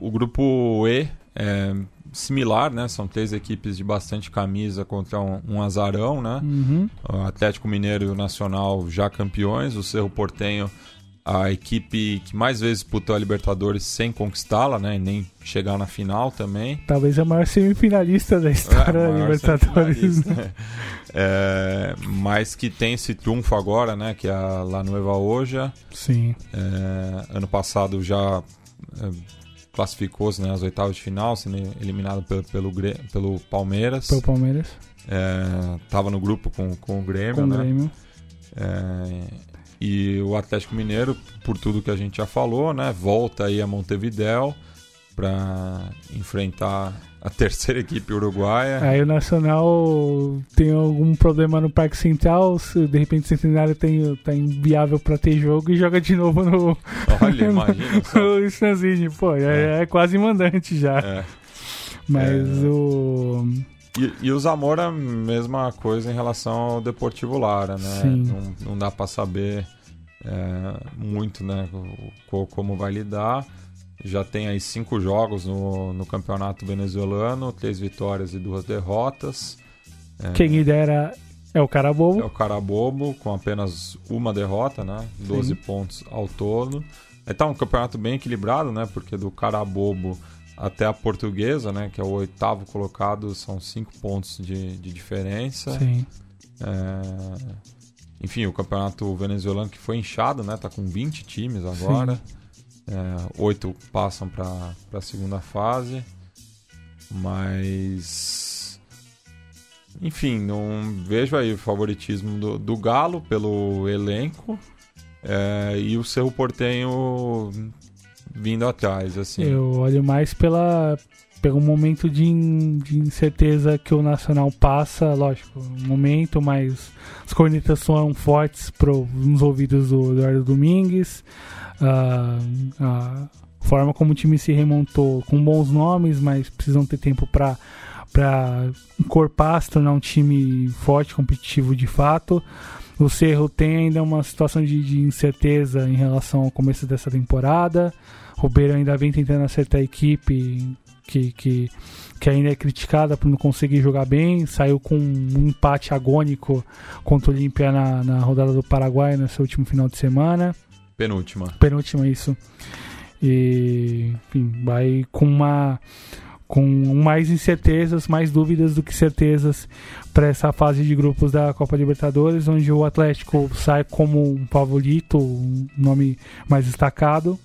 O grupo E é similar, né? São três equipes de bastante camisa contra um azarão, né? Uhum. O Atlético Mineiro e o Nacional já campeões, o Cerro Porteño, a equipe que mais vezes disputou a Libertadores sem conquistá-la, né? E nem chegar na final também. Talvez a maior semifinalista da história da Libertadores. Né? Mas que tem esse trunfo agora, né? Que é a La Nueva Oja. Sim. Ano passado já classificou-se, né, às oitavas de final, sendo eliminado pelo Palmeiras. Pelo Palmeiras. Tava no grupo com o Grêmio, com, né? Com o Grêmio. E o Atlético Mineiro, por tudo que a gente já falou, né, volta aí a Montevidéu para enfrentar a terceira equipe uruguaia. Aí o Nacional tem algum problema no Parque Central, de repente o Centenário tá inviável para ter jogo e joga de novo no... Olha, imagina só. O Stanzini, pô, é quase mandante já. E o Zamora, mesma coisa em relação ao Deportivo Lara, né? Não dá para saber muito, né, como vai lidar. Já tem aí 5 jogos no campeonato venezuelano, 3 vitórias e 2 derrotas. Quem dera é o Carabobo. É o Carabobo, com apenas uma derrota, né? 12 pontos ao todo. Tá um campeonato bem equilibrado, né? Porque do Carabobo até a Portuguesa, né, que é o 8º colocado, são 5 pontos de diferença. Sim. Enfim, o campeonato venezuelano que foi inchado, né, tá com 20 times agora. 8 passam para a segunda fase. Mas, enfim, não vejo aí o favoritismo do Galo pelo elenco, e o Cerro Porteño vindo atrás, assim. Eu olho mais pelo momento de incerteza que o Nacional passa, lógico, um momento, mas as cornetas são fortes nos ouvidos do Eduardo Domingues, a forma como o time se remontou, com bons nomes, mas precisam ter tempo para encorpar, se tornar um time forte, competitivo de fato. O Cerro tem ainda uma situação de incerteza em relação ao começo dessa temporada. O Beira ainda vem tentando acertar a equipe, que ainda é criticada por não conseguir jogar bem. Saiu com um empate agônico contra o Olimpia na rodada do Paraguai, no seu último final de semana. Penúltima, isso. E, enfim, vai com mais incertezas, mais dúvidas do que certezas para essa fase de grupos da Copa Libertadores, onde o Atlético sai como um favorito, um nome mais destacado.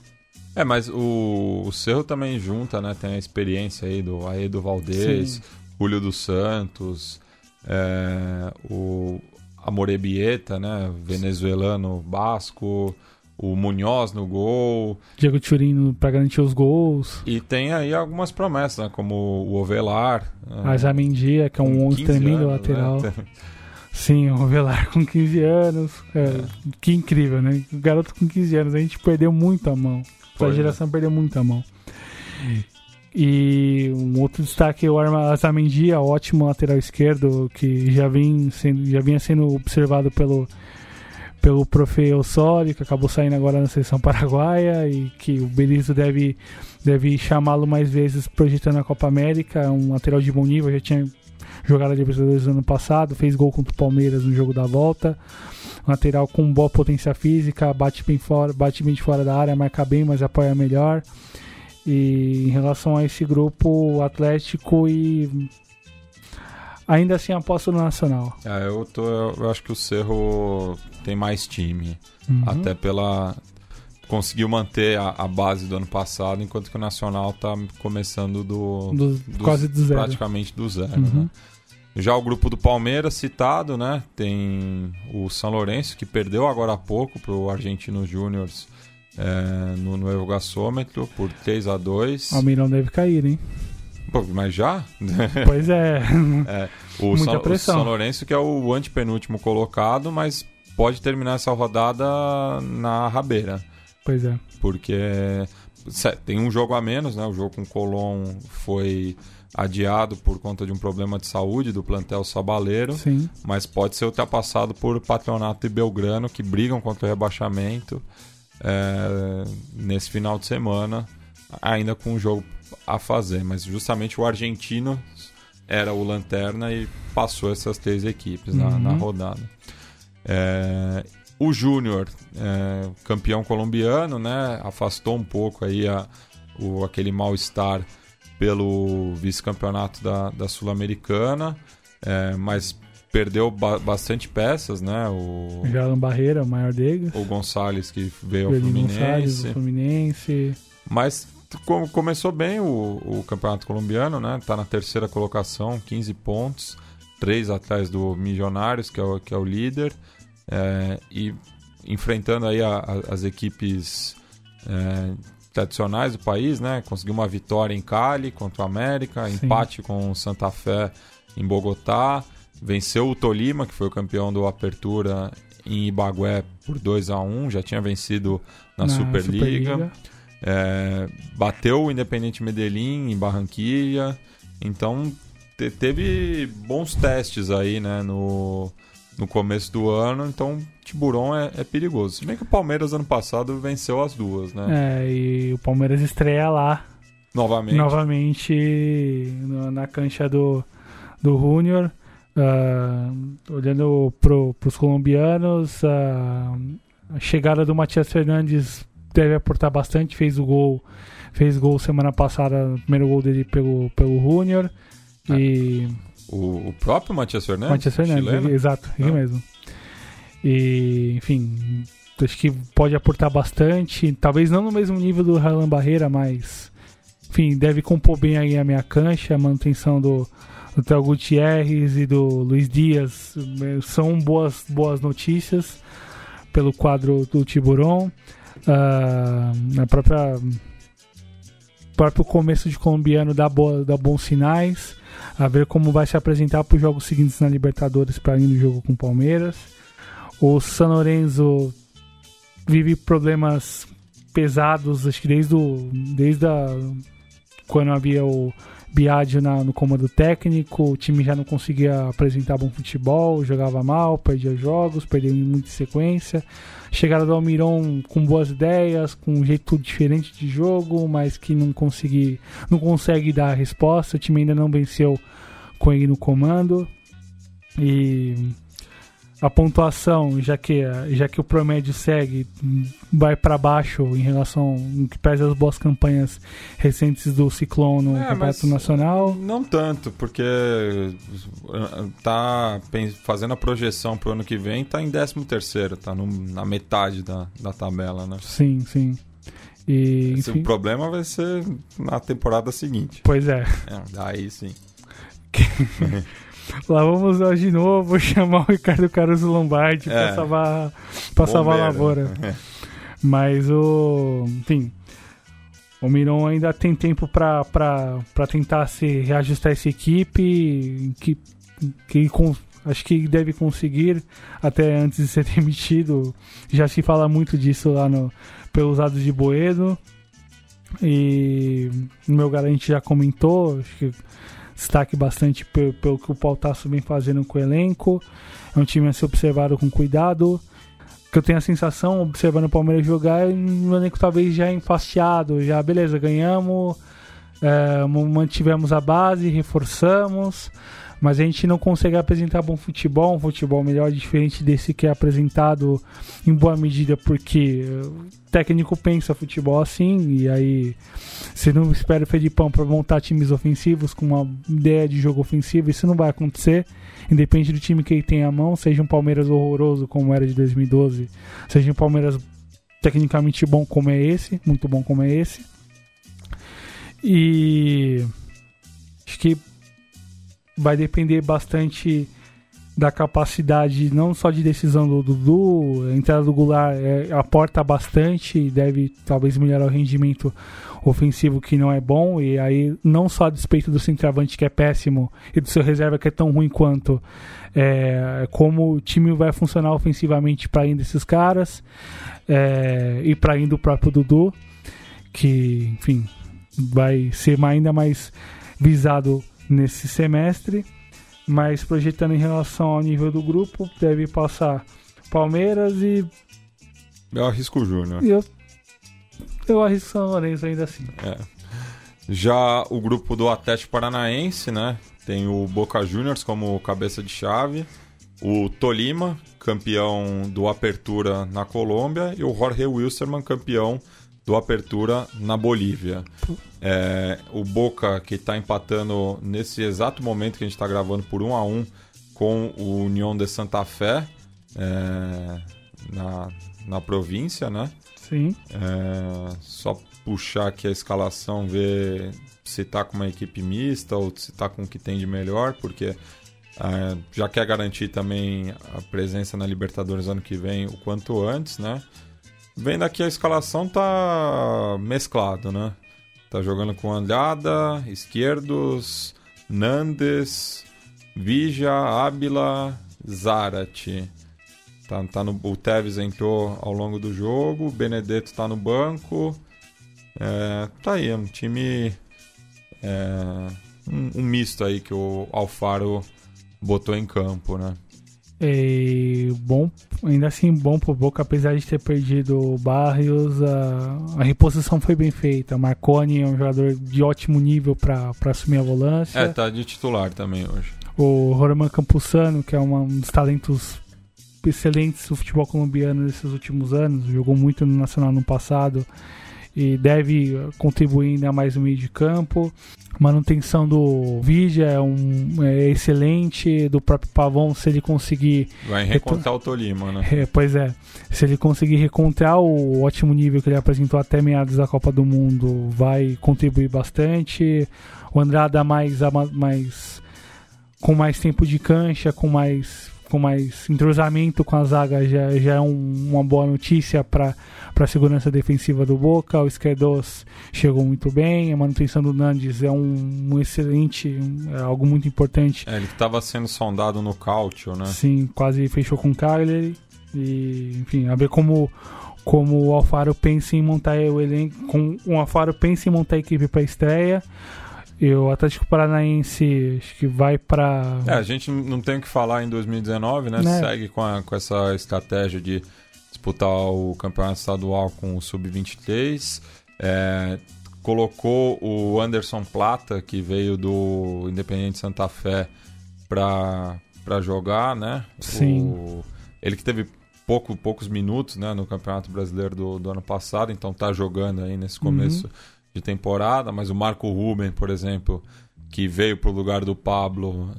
Mas o Cerro também junta, né? Tem a experiência aí do Aedo Valdez, sim, Julio dos Santos, o Amorebieta, né, venezuelano basco, o Munhoz no gol, Diego Turino para garantir os gols. E tem aí algumas promessas, né, como o Ovelar, Azamendia, que é um 11 tremendo lateral, né? Sim, o Ovelar com 15 anos, que incrível, né, o garoto com 15 anos, a gente perdeu muito a mão. Foi, essa geração, né, perdeu muito a mão. E um outro destaque é o Azamendia, ótimo lateral esquerdo, que já vinha sendo observado pelo Profe Osório, que acabou saindo agora na seleção paraguaia, e que o Berizzo deve chamá-lo mais vezes projetando a Copa América. Um lateral de bom nível, já tinha jogado a Libertadores no ano passado, fez gol contra o Palmeiras no jogo da volta. Um lateral com boa potência física, bate bem de fora da área, marca bem, mas apoia melhor. E em relação a esse grupo, Atlético e... Ainda assim, aposto no Nacional. Eu acho que o Cerro tem mais time. Uhum. Até conseguiu manter a base do ano passado, enquanto que o Nacional está começando quase do zero. Praticamente do zero, uhum. né? Já o grupo do Palmeiras, citado, né? Tem o São Lourenço, que perdeu agora há pouco para o Argentino Júnior no Ergogassômetro por 3-2. O Almirão deve cair, hein? Pô, mas já? Pois é. O São Lourenço, que é o antepenúltimo colocado, mas pode terminar essa rodada na rabeira. Pois é. Porque tem um jogo a menos, né? O jogo com o Colón foi adiado por conta de um problema de saúde do plantel sabaleiro, sim. mas pode ser ultrapassado por Patronato e Belgrano, que brigam contra o rebaixamento nesse final de semana, ainda com um jogo a fazer. Mas justamente o argentino era o lanterna e passou essas três equipes na rodada. O Júnior, campeão colombiano, né, afastou um pouco aí aquele mal-estar pelo vice-campeonato da Sul-Americana, mas perdeu bastante peças, né? O Jalan Barreira, o maior deles. O Gonçalves, que veio ao Fluminense. Mas começou bem o campeonato colombiano, né? Tá na terceira colocação, 15 pontos, 3 atrás do Milionários, que é o líder, e enfrentando aí as equipes tradicionais do país, né? Conseguiu uma vitória em Cali contra o América, sim. empate com o Santa Fé em Bogotá, venceu o Tolima, que foi o campeão do Apertura em Ibagué por 2-1, já tinha vencido na Superliga. Bateu o Independiente Medellín em Barranquilla, então teve bons testes aí, né, no começo do ano, então Tiburón é perigoso. Se bem que o Palmeiras ano passado venceu as duas, né? E o Palmeiras estreia lá. Novamente na cancha do Júnior. Olhando pros colombianos, a chegada do Matias Fernandes deve aportar bastante. Fez gol semana passada, o primeiro gol dele pelo Júnior. E o próprio Matias Fernandes? Matias Fernandes, chileno? Exato, ele mesmo. E, enfim, acho que pode aportar bastante. Talvez não no mesmo nível do Jalan Barreira, mas, enfim, deve compor bem aí a minha cancha. A manutenção do Théo Gutierrez e do Luiz Dias são boas notícias pelo quadro do Tiburón. O próprio começo de colombiano dá bons sinais. A ver como vai se apresentar para os jogos seguintes na Libertadores, para ir no jogo com o Palmeiras. O San Lorenzo vive problemas pesados, acho que quando havia o Biagio no comando técnico, o time já não conseguia apresentar bom futebol, jogava mal, perdia jogos, perdia muito em sequência. Chegada do Almirón com boas ideias, com um jeito diferente de jogo, mas que não consegue dar a resposta. O time ainda não venceu com ele no comando. E a pontuação, já que o promédio segue, vai para baixo em relação ao que pese as boas campanhas recentes do Ciclone no Campeonato Nacional. Não tanto, porque tá fazendo a projeção pro ano que vem, tá em 13º, tá na metade da tabela, né? Sim, sim. E, enfim, o problema vai ser na temporada seguinte. Pois é. Daí sim. Lá vamos nós de novo chamar o Ricardo Caruso Lombardi para salvar a lavoura. Mas enfim, o Miron ainda tem tempo para tentar se reajustar essa equipe, que acho que deve conseguir até antes de ser demitido. Já se fala muito disso lá pelos lados de Boedo. E o meu garante já comentou, acho que destaque bastante pelo que o Pautasso vem fazendo com o elenco. É um time a ser observado com cuidado. Que eu tenho a sensação, observando o Palmeiras jogar, o elenco talvez já enfastiado. Já, beleza, ganhamos, mantivemos a base, reforçamos, mas a gente não consegue apresentar bom futebol, um futebol melhor, diferente desse que é apresentado em boa medida, porque o técnico pensa futebol assim, e aí você não espera o Felipão para montar times ofensivos com uma ideia de jogo ofensivo, isso não vai acontecer, independente do time que ele tem à mão, seja um Palmeiras horroroso como era de 2012, seja um Palmeiras tecnicamente bom como é esse, muito bom como é esse. E acho que vai depender bastante da capacidade, não só de decisão do Dudu. A entrada do Goulart aporta bastante e deve talvez melhorar o rendimento ofensivo, que não é bom. E aí, não só a despeito do centroavante, que é péssimo, e do seu reserva, que é tão ruim quanto, como o time vai funcionar ofensivamente para ainda esses caras, e para ainda o próprio Dudu, que, enfim, vai ser ainda mais visado nesse semestre. Mas projetando em relação ao nível do grupo, deve passar Palmeiras e... Eu arrisco o Júnior. Eu arrisco o São Lourenço ainda assim. Já o grupo do Atlético Paranaense, né? Tem o Boca Juniors como cabeça de chave, o Tolima, campeão do Apertura na Colômbia, e o Jorge Wilstermann, campeão do Apertura na Bolívia. O Boca, que está empatando nesse exato momento que a gente está gravando por 1-1 com o União de Santa Fé, na província, né? Sim. Só puxar aqui a escalação, ver se está com uma equipe mista ou se está com o que tem de melhor, porque já quer garantir também a presença na Libertadores ano que vem o quanto antes, né? Vendo aqui a escalação, tá mesclado, né? Tá jogando com Andrada, Izquierdos, Nandes, Vija, Ábila, Zarate. O Tevez entrou ao longo do jogo, o Benedetto tá no banco. Tá aí, é um time... um misto aí que o Alfaro botou em campo, né? E bom, ainda assim bom pro Boca, apesar de ter perdido o Barrios, a reposição foi bem feita. Marconi é um jogador de ótimo nível para assumir a volância. Tá de titular também hoje. O Roraman Campuzano, que é um dos talentos excelentes do futebol colombiano nesses últimos anos, jogou muito no Nacional no passado e deve contribuir ainda mais no meio de campo. Manutenção do Vidia é excelente, do próprio Pavon, se ele conseguir... Vai recontar o Tolima, né? Pois é, se ele conseguir recontar o ótimo nível que ele apresentou até meados da Copa do Mundo, vai contribuir bastante. O Andrada com mais tempo de cancha, com mais entrosamento com a zaga, já é uma boa notícia para a segurança defensiva do Boca. O Esquerdos chegou muito bem. A manutenção do Nandes é um excelente, algo muito importante. Ele estava sendo sondado no Cautio, né? Sim, quase fechou com o Cagliari. E, enfim, a ver como o Alfaro pensa em montar o elenco, a equipe para a estreia. E o Atlético Paranaense acho que vai para... a gente não tem o que falar em 2019, né? Segue com essa estratégia de disputar o Campeonato Estadual com o Sub-23. Colocou o Anderson Plata, que veio do Independiente Santa Fé, para jogar, né? Sim. Ele que teve poucos minutos, né, no Campeonato Brasileiro do ano passado, então tá jogando aí nesse começo... Uhum. de temporada, mas o Marco Ruben, por exemplo, que veio para o lugar do Pablo,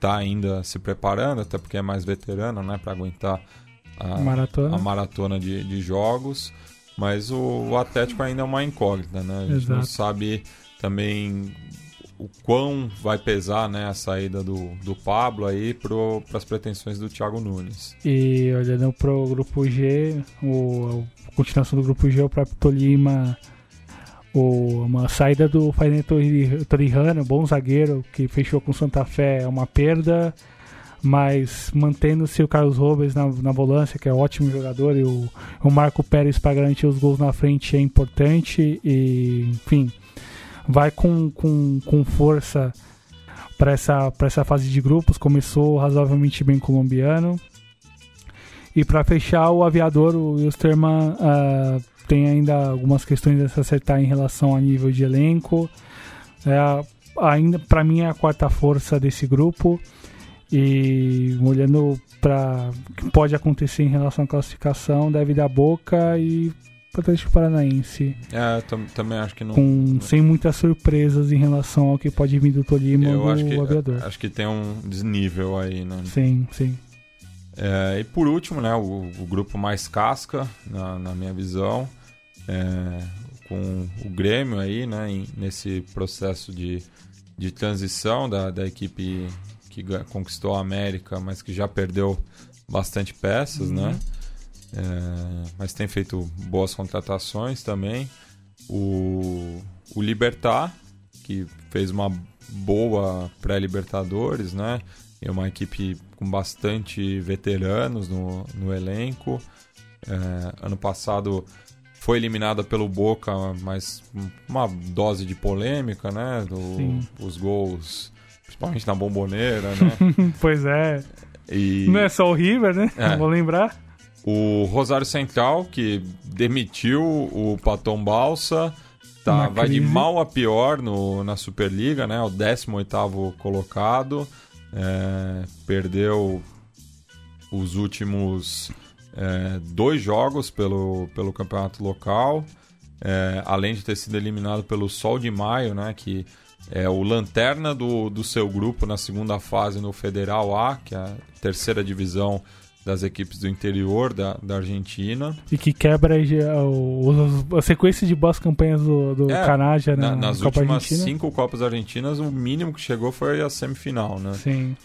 tá ainda se preparando, até porque é mais veterano, né, para aguentar a maratona de jogos. Mas o Atlético ainda é uma incógnita, né? A gente não sabe também o quão vai pesar, né, a saída do Pablo aí para as pretensões do Thiago Nunes. E olhando para o Grupo G, a continuação do Grupo G, o próprio Tolima... Uma saída do Fainê Torrijano, bom zagueiro que fechou com o Santa Fé, é uma perda, mas mantendo-se o Carlos Robles na volância, que é um ótimo jogador, e o Marco Pérez para garantir os gols na frente é importante. E, enfim, vai com força para essa fase de grupos. Começou razoavelmente bem colombiano. E para fechar, o Aviador, o Wilstermann, tem ainda algumas questões a se acertar em relação a nível de elenco. Ainda para mim é a quarta força desse grupo, e olhando para o que pode acontecer em relação à classificação, deve dar Boca e Atlético Paranaense. Também acho que não... sem muitas surpresas em relação ao que pode vir do Tolima ou do Aviador. Acho que tem um desnível aí, né? Sim, sim. E por último, né, o grupo mais casca, na minha visão, com o Grêmio aí, né, nesse processo de transição da equipe que conquistou a América, mas que já perdeu bastante peças, uhum, né? Mas tem feito boas contratações também. O Libertad, que fez uma boa pré-Libertadores, né? É uma equipe com bastante veteranos no elenco. Ano passado foi eliminada pelo Boca, mas uma dose de polêmica, né? Os gols, principalmente na Bombonera, né? Pois é. E... Não é só o River, né? É. Vou lembrar. O Rosário Central, que demitiu o Paton Balsa, vai de mal a pior na Superliga, né? O 18º colocado. Perdeu os últimos 2 jogos pelo campeonato local, além de ter sido eliminado pelo Sol de Maio, né? Que é o lanterna do seu grupo na segunda fase no Federal A, que é a terceira divisão das equipes do interior da Argentina. E que quebra a sequência de boas campanhas do Canaja na nas Copa últimas Argentina. 5 Copas Argentinas, o mínimo que chegou foi a semifinal, né? Sim.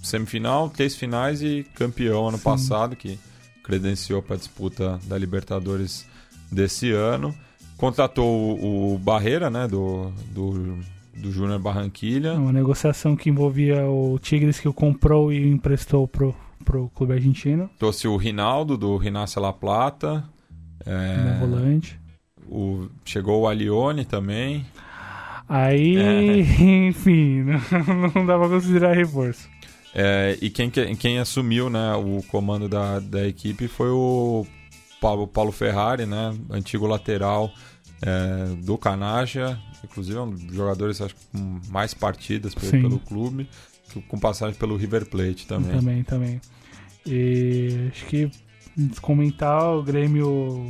Semifinal, 3 finais e campeão ano, sim, passado, que credenciou para a disputa da Libertadores desse ano. Contratou o Barreira, né, do Júnior Barranquilla. Uma negociação que envolvia o Tigres, que o comprou e emprestou pro clube argentino. Trouxe o Rinaldo, do Rinácia La Plata. No volante. Chegou o Alione também. Aí, enfim, não dá pra considerar reforço. E quem assumiu, né, o comando da equipe foi o Paulo Ferrari, né, antigo lateral do Canaja, inclusive um dos jogadores, acho, com mais partidas pelo clube, com passagem pelo River Plate também. Também. E acho que comentar o Grêmio,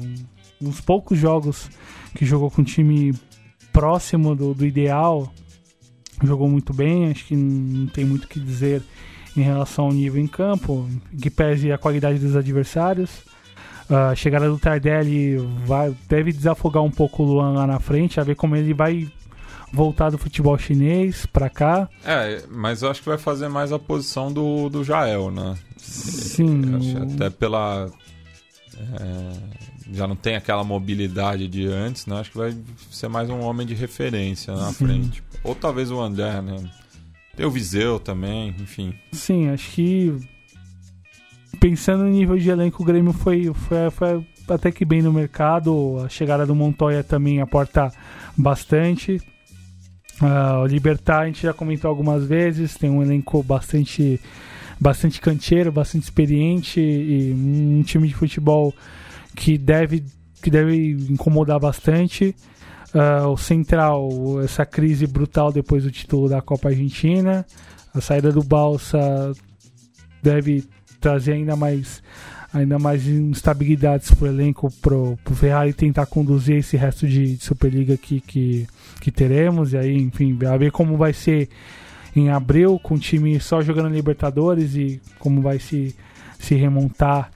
uns poucos jogos que jogou com um time próximo do ideal, jogou muito bem, acho que não tem muito o que dizer em relação ao nível em campo, que pese a qualidade dos adversários. A chegada do Tardelli deve desafogar um pouco o Luan lá na frente, a ver como ele vai voltar do futebol chinês pra cá. Mas eu acho que vai fazer mais a posição do Jael, né? Sim. Até pela... já não tem aquela mobilidade de antes, né? Acho que vai ser mais um homem de referência na, sim, frente. Ou talvez o André, né? Tem o Viseu também, enfim. Sim, acho que... Pensando no nível de elenco, o Grêmio foi até que bem no mercado. A chegada do Montoya também aporta bastante. O Libertad, a gente já comentou algumas vezes, tem um elenco bastante canteiro, bastante experiente, e um time de futebol que deve incomodar bastante. O Central, essa crise brutal depois do título da Copa Argentina. A saída do Balsa deve trazer ainda mais instabilidades para o elenco, para o Ferrari tentar conduzir esse resto de Superliga aqui que teremos. E aí, enfim, a ver como vai ser em abril, com o time só jogando Libertadores, e como vai se remontar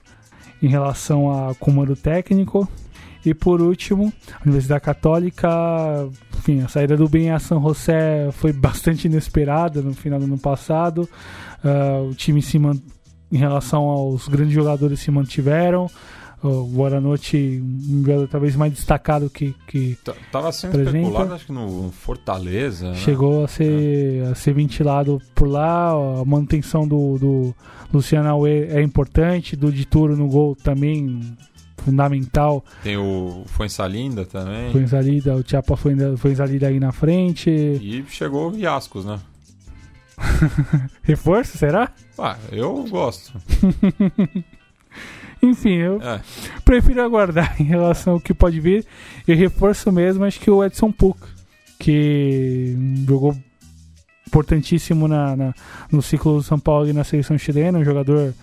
em relação ao comando técnico. E por último, a Universidade Católica, enfim, a saída do Benha San José foi bastante inesperada no final do ano passado. O time se manteve. Em relação aos grandes jogadores, se mantiveram. O Guaranotti, um jogador talvez mais destacado que estava sendo especulado, acho que no Fortaleza. Chegou, né? a ser ventilado por lá. A manutenção do Luciano Aue é importante. Do Dituro no gol também, fundamental. Tem o Fuensalida também. O Chapa Fuensalida aí na frente. E chegou o Riascos, né? Reforço, será? Eu gosto. Enfim, eu prefiro aguardar em relação ao que pode vir. E reforço mesmo, acho que o Edson Puck, que jogou importantíssimo no ciclo do São Paulo e na seleção chilena, um jogador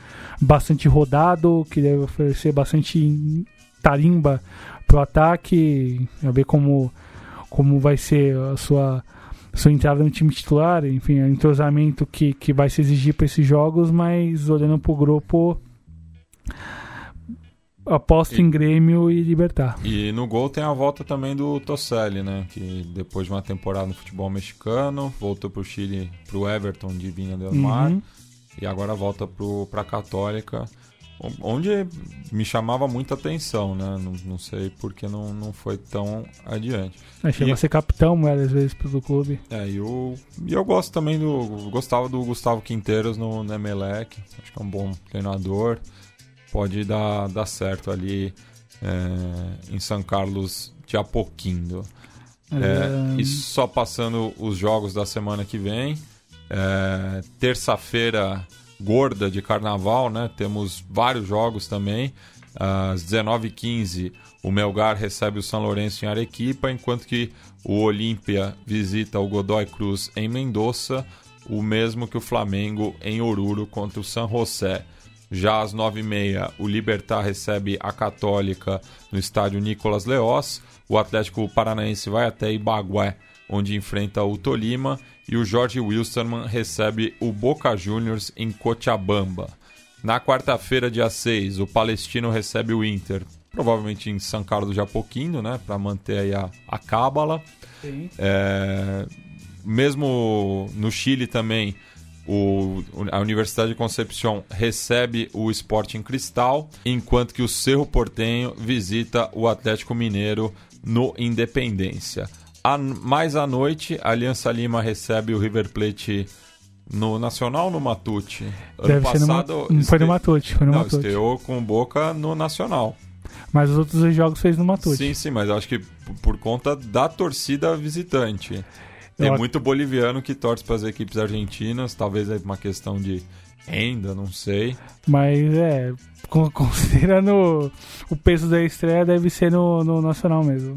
bastante rodado, que deve oferecer bastante tarimba pro ataque. A ver como vai ser a sua sua entrada no time titular, enfim, o entrosamento que vai se exigir para esses jogos, mas olhando para o grupo, aposto em Grêmio e Libertad. E no gol tem a volta também do Toselli, né, que depois de uma temporada no futebol mexicano, voltou para o Chile, para o Everton de Viña del Mar, e agora volta para a Católica, onde me chamava muita atenção, né? Não sei porque não foi tão adiante. Chegou a ser capitão várias vezes pelo clube. E eu gosto também gostava do Gustavo Quinteiros no Emelec. Acho que é um bom treinador. Pode dar certo ali em São Carlos de Apoquindo. E só passando os jogos da semana que vem. Terça-feira gorda de carnaval, né? Temos vários jogos também. Às 19h15 o Melgar recebe o São Lourenço em Arequipa, enquanto que o Olímpia visita o Godoy Cruz em Mendoza, o mesmo que o Flamengo em Oruro contra o San José. Já às 9h30 o Libertad recebe a Católica no estádio Nicolas Leoz, o Atlético Paranaense vai até Ibagué, onde enfrenta o Tolima, e o Jorge Wilstermann recebe o Boca Juniors em Cochabamba. Na quarta-feira, dia 6, o Palestino recebe o Inter, provavelmente em São Carlos de Apoquindo, né, para manter aí a cábala. Mesmo no Chile também, a Universidade de Concepción recebe o Sporting Cristal, enquanto que o Cerro Porteño visita o Atlético Mineiro no Independência. Mais à noite, a Aliança Lima recebe o River Plate no Nacional ou no Matute? Foi no Matute. Estreou com o Boca no Nacional. Mas os outros dois jogos fez no Matute. Sim, mas acho que por conta da torcida visitante. Tem muito boliviano que torce para as equipes argentinas, talvez é uma questão de renda, não sei. Mas considerando o peso da estreia, deve ser no Nacional mesmo.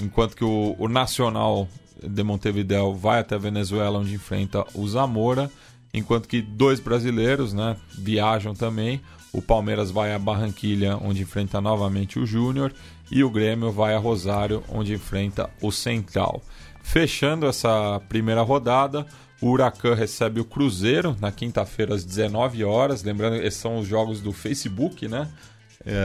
Enquanto que o Nacional de Montevidéu vai até a Venezuela, onde enfrenta o Zamora, enquanto que dois brasileiros, né, viajam também. O Palmeiras vai a Barranquilla, onde enfrenta novamente o Júnior, e o Grêmio vai a Rosário, onde enfrenta o Central. Fechando essa primeira rodada, o Huracan recebe o Cruzeiro na quinta-feira às 19h. Lembrando, esses são os jogos do Facebook, né?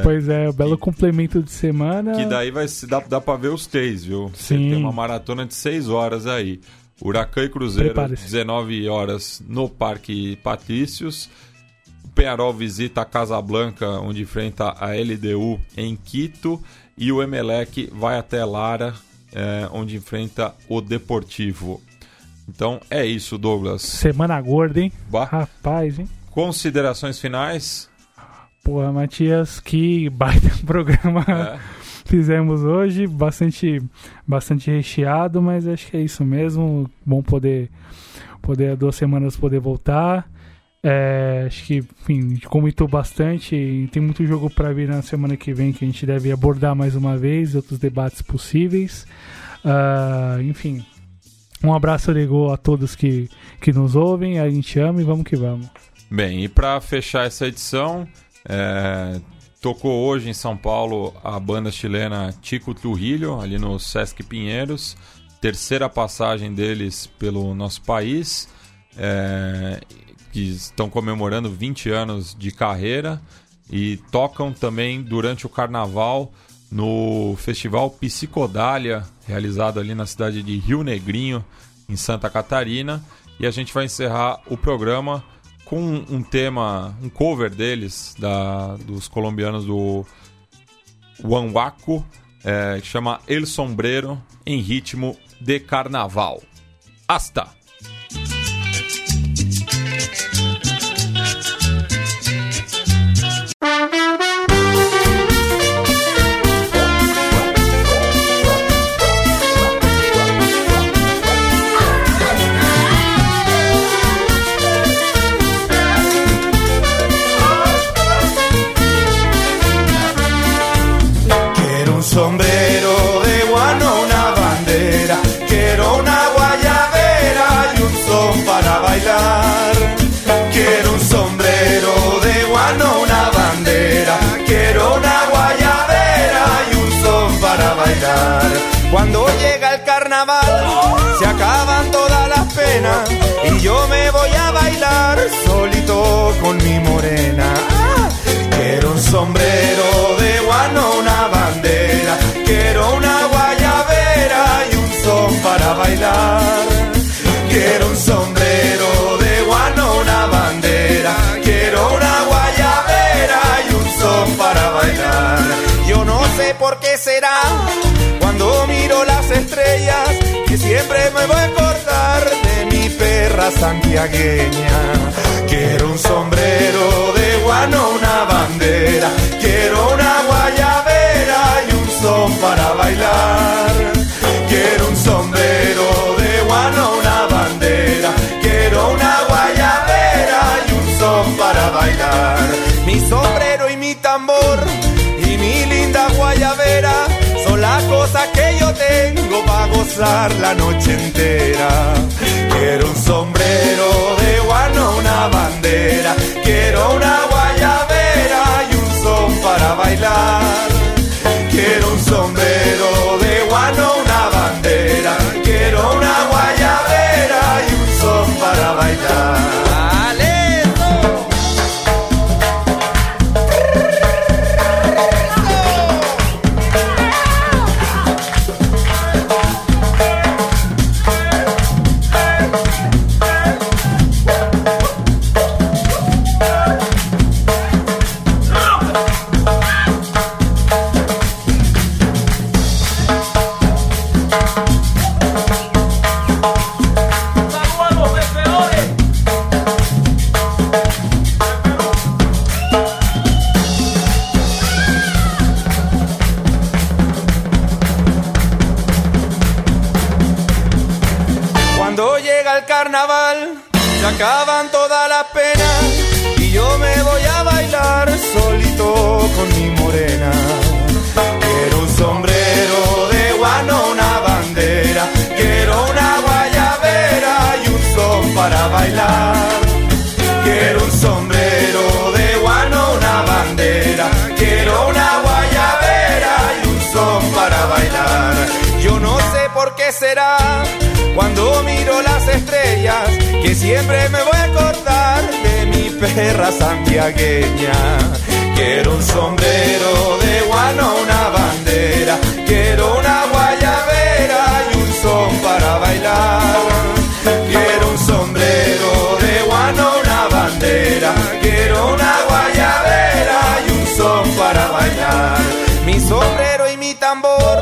Pois é, um belo complemento de semana. Que daí vai se dá pra ver os três, viu? Sim. Tem uma maratona de 6 horas aí. Huracan e Cruzeiro, prepare-se. 19h no Parque Patrícios. O Peñarol visita a Casablanca, onde enfrenta a LDU em Quito. E o Emelec vai até Lara, onde enfrenta o Deportivo. Então é isso, Douglas. Semana gorda, hein? Rapaz, hein? Considerações finais? Porra, Matias, que baita programa fizemos hoje, bastante recheado, mas acho que é isso mesmo, bom poder há 2 semanas poder voltar, acho que, enfim, a gente comentou bastante, e tem muito jogo para vir na semana que vem, que a gente deve abordar mais uma vez, outros debates possíveis, enfim, um abraço legal a todos que nos ouvem, a gente ama e vamos que vamos. Bem, e para fechar essa edição... Tocou hoje em São Paulo a banda chilena Tico Trujillo, ali no Sesc Pinheiros, terceira passagem deles pelo nosso país, que estão comemorando 20 anos de carreira, e tocam também durante o carnaval no festival Psicodália, realizado ali na cidade de Rio Negrinho, em Santa Catarina, e a gente vai encerrar o programa com um tema, um cover deles, dos colombianos do Huanhuaco, que chama El Sombrero, em ritmo de carnaval. Hasta! Sombrero de guano, una bandera, quiero una guayabera y un son para bailar. Quiero un sombrero de guano, una bandera, quiero una guayabera y un son para bailar. Cuando llega el carnaval... pena y yo me voy a bailar solito con mi morena. Quiero un sombrero de guano, una bandera, quiero una guayabera y un son para bailar. Quiero un sombrero de guano, una bandera, quiero una guayabera y un son para bailar. Yo no sé por qué será, cuando miro las estrellas, que siempre me voy a acordar de mi perra santiagueña. Quiero un sombrero de guano, una bandera, quiero una guayabera y un son para bailar. Quiero un sombrero de guano, una bandera, quiero una guayabera y un son para bailar. Mi sombrero y mi tambor y mi linda guayabera son las cosas que yo tengo para gozar la noche entera. Quiero un sombrero de guano, una bandera, quiero una guayabera y un son para bailar. Quiero un sombrero de guano, una bandera, quiero una guayabera y un son para bailar. Acaban todas las penas y yo me voy a bailar solito con mi morena. Quiero un sombrero de guano, una bandera, quiero una guayabera y un son para bailar. Quiero un sombrero de guano, una bandera, quiero una guayabera y un son para bailar. Yo no sé por qué será, cuando miro las estrellas, que siempre me voy a acordar de mi perra santiagueña. Quiero un sombrero de guano, una bandera, quiero una guayabera y un son para bailar. Quiero un sombrero de guano, una bandera, quiero una guayabera y un son para bailar. Mi sombrero y mi tambor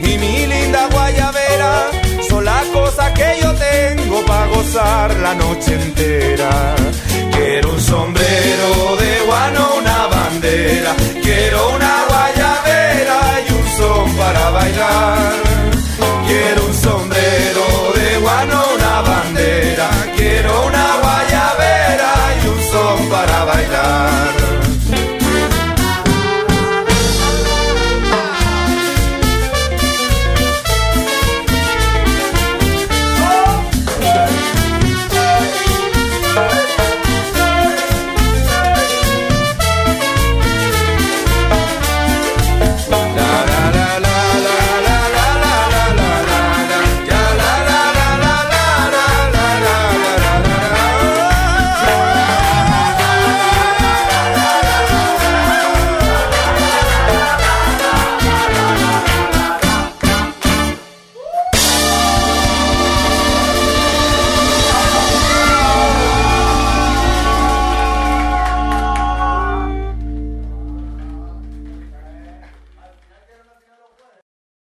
y mi linda guayabera son las cosas que yo tengo para gozar la noche entera. Quiero un sombrero de guano, una bandera, quiero una guayabera y un son para bailar. Quiero un sombrero de guano, una bandera, quiero una guayabera y un son para bailar.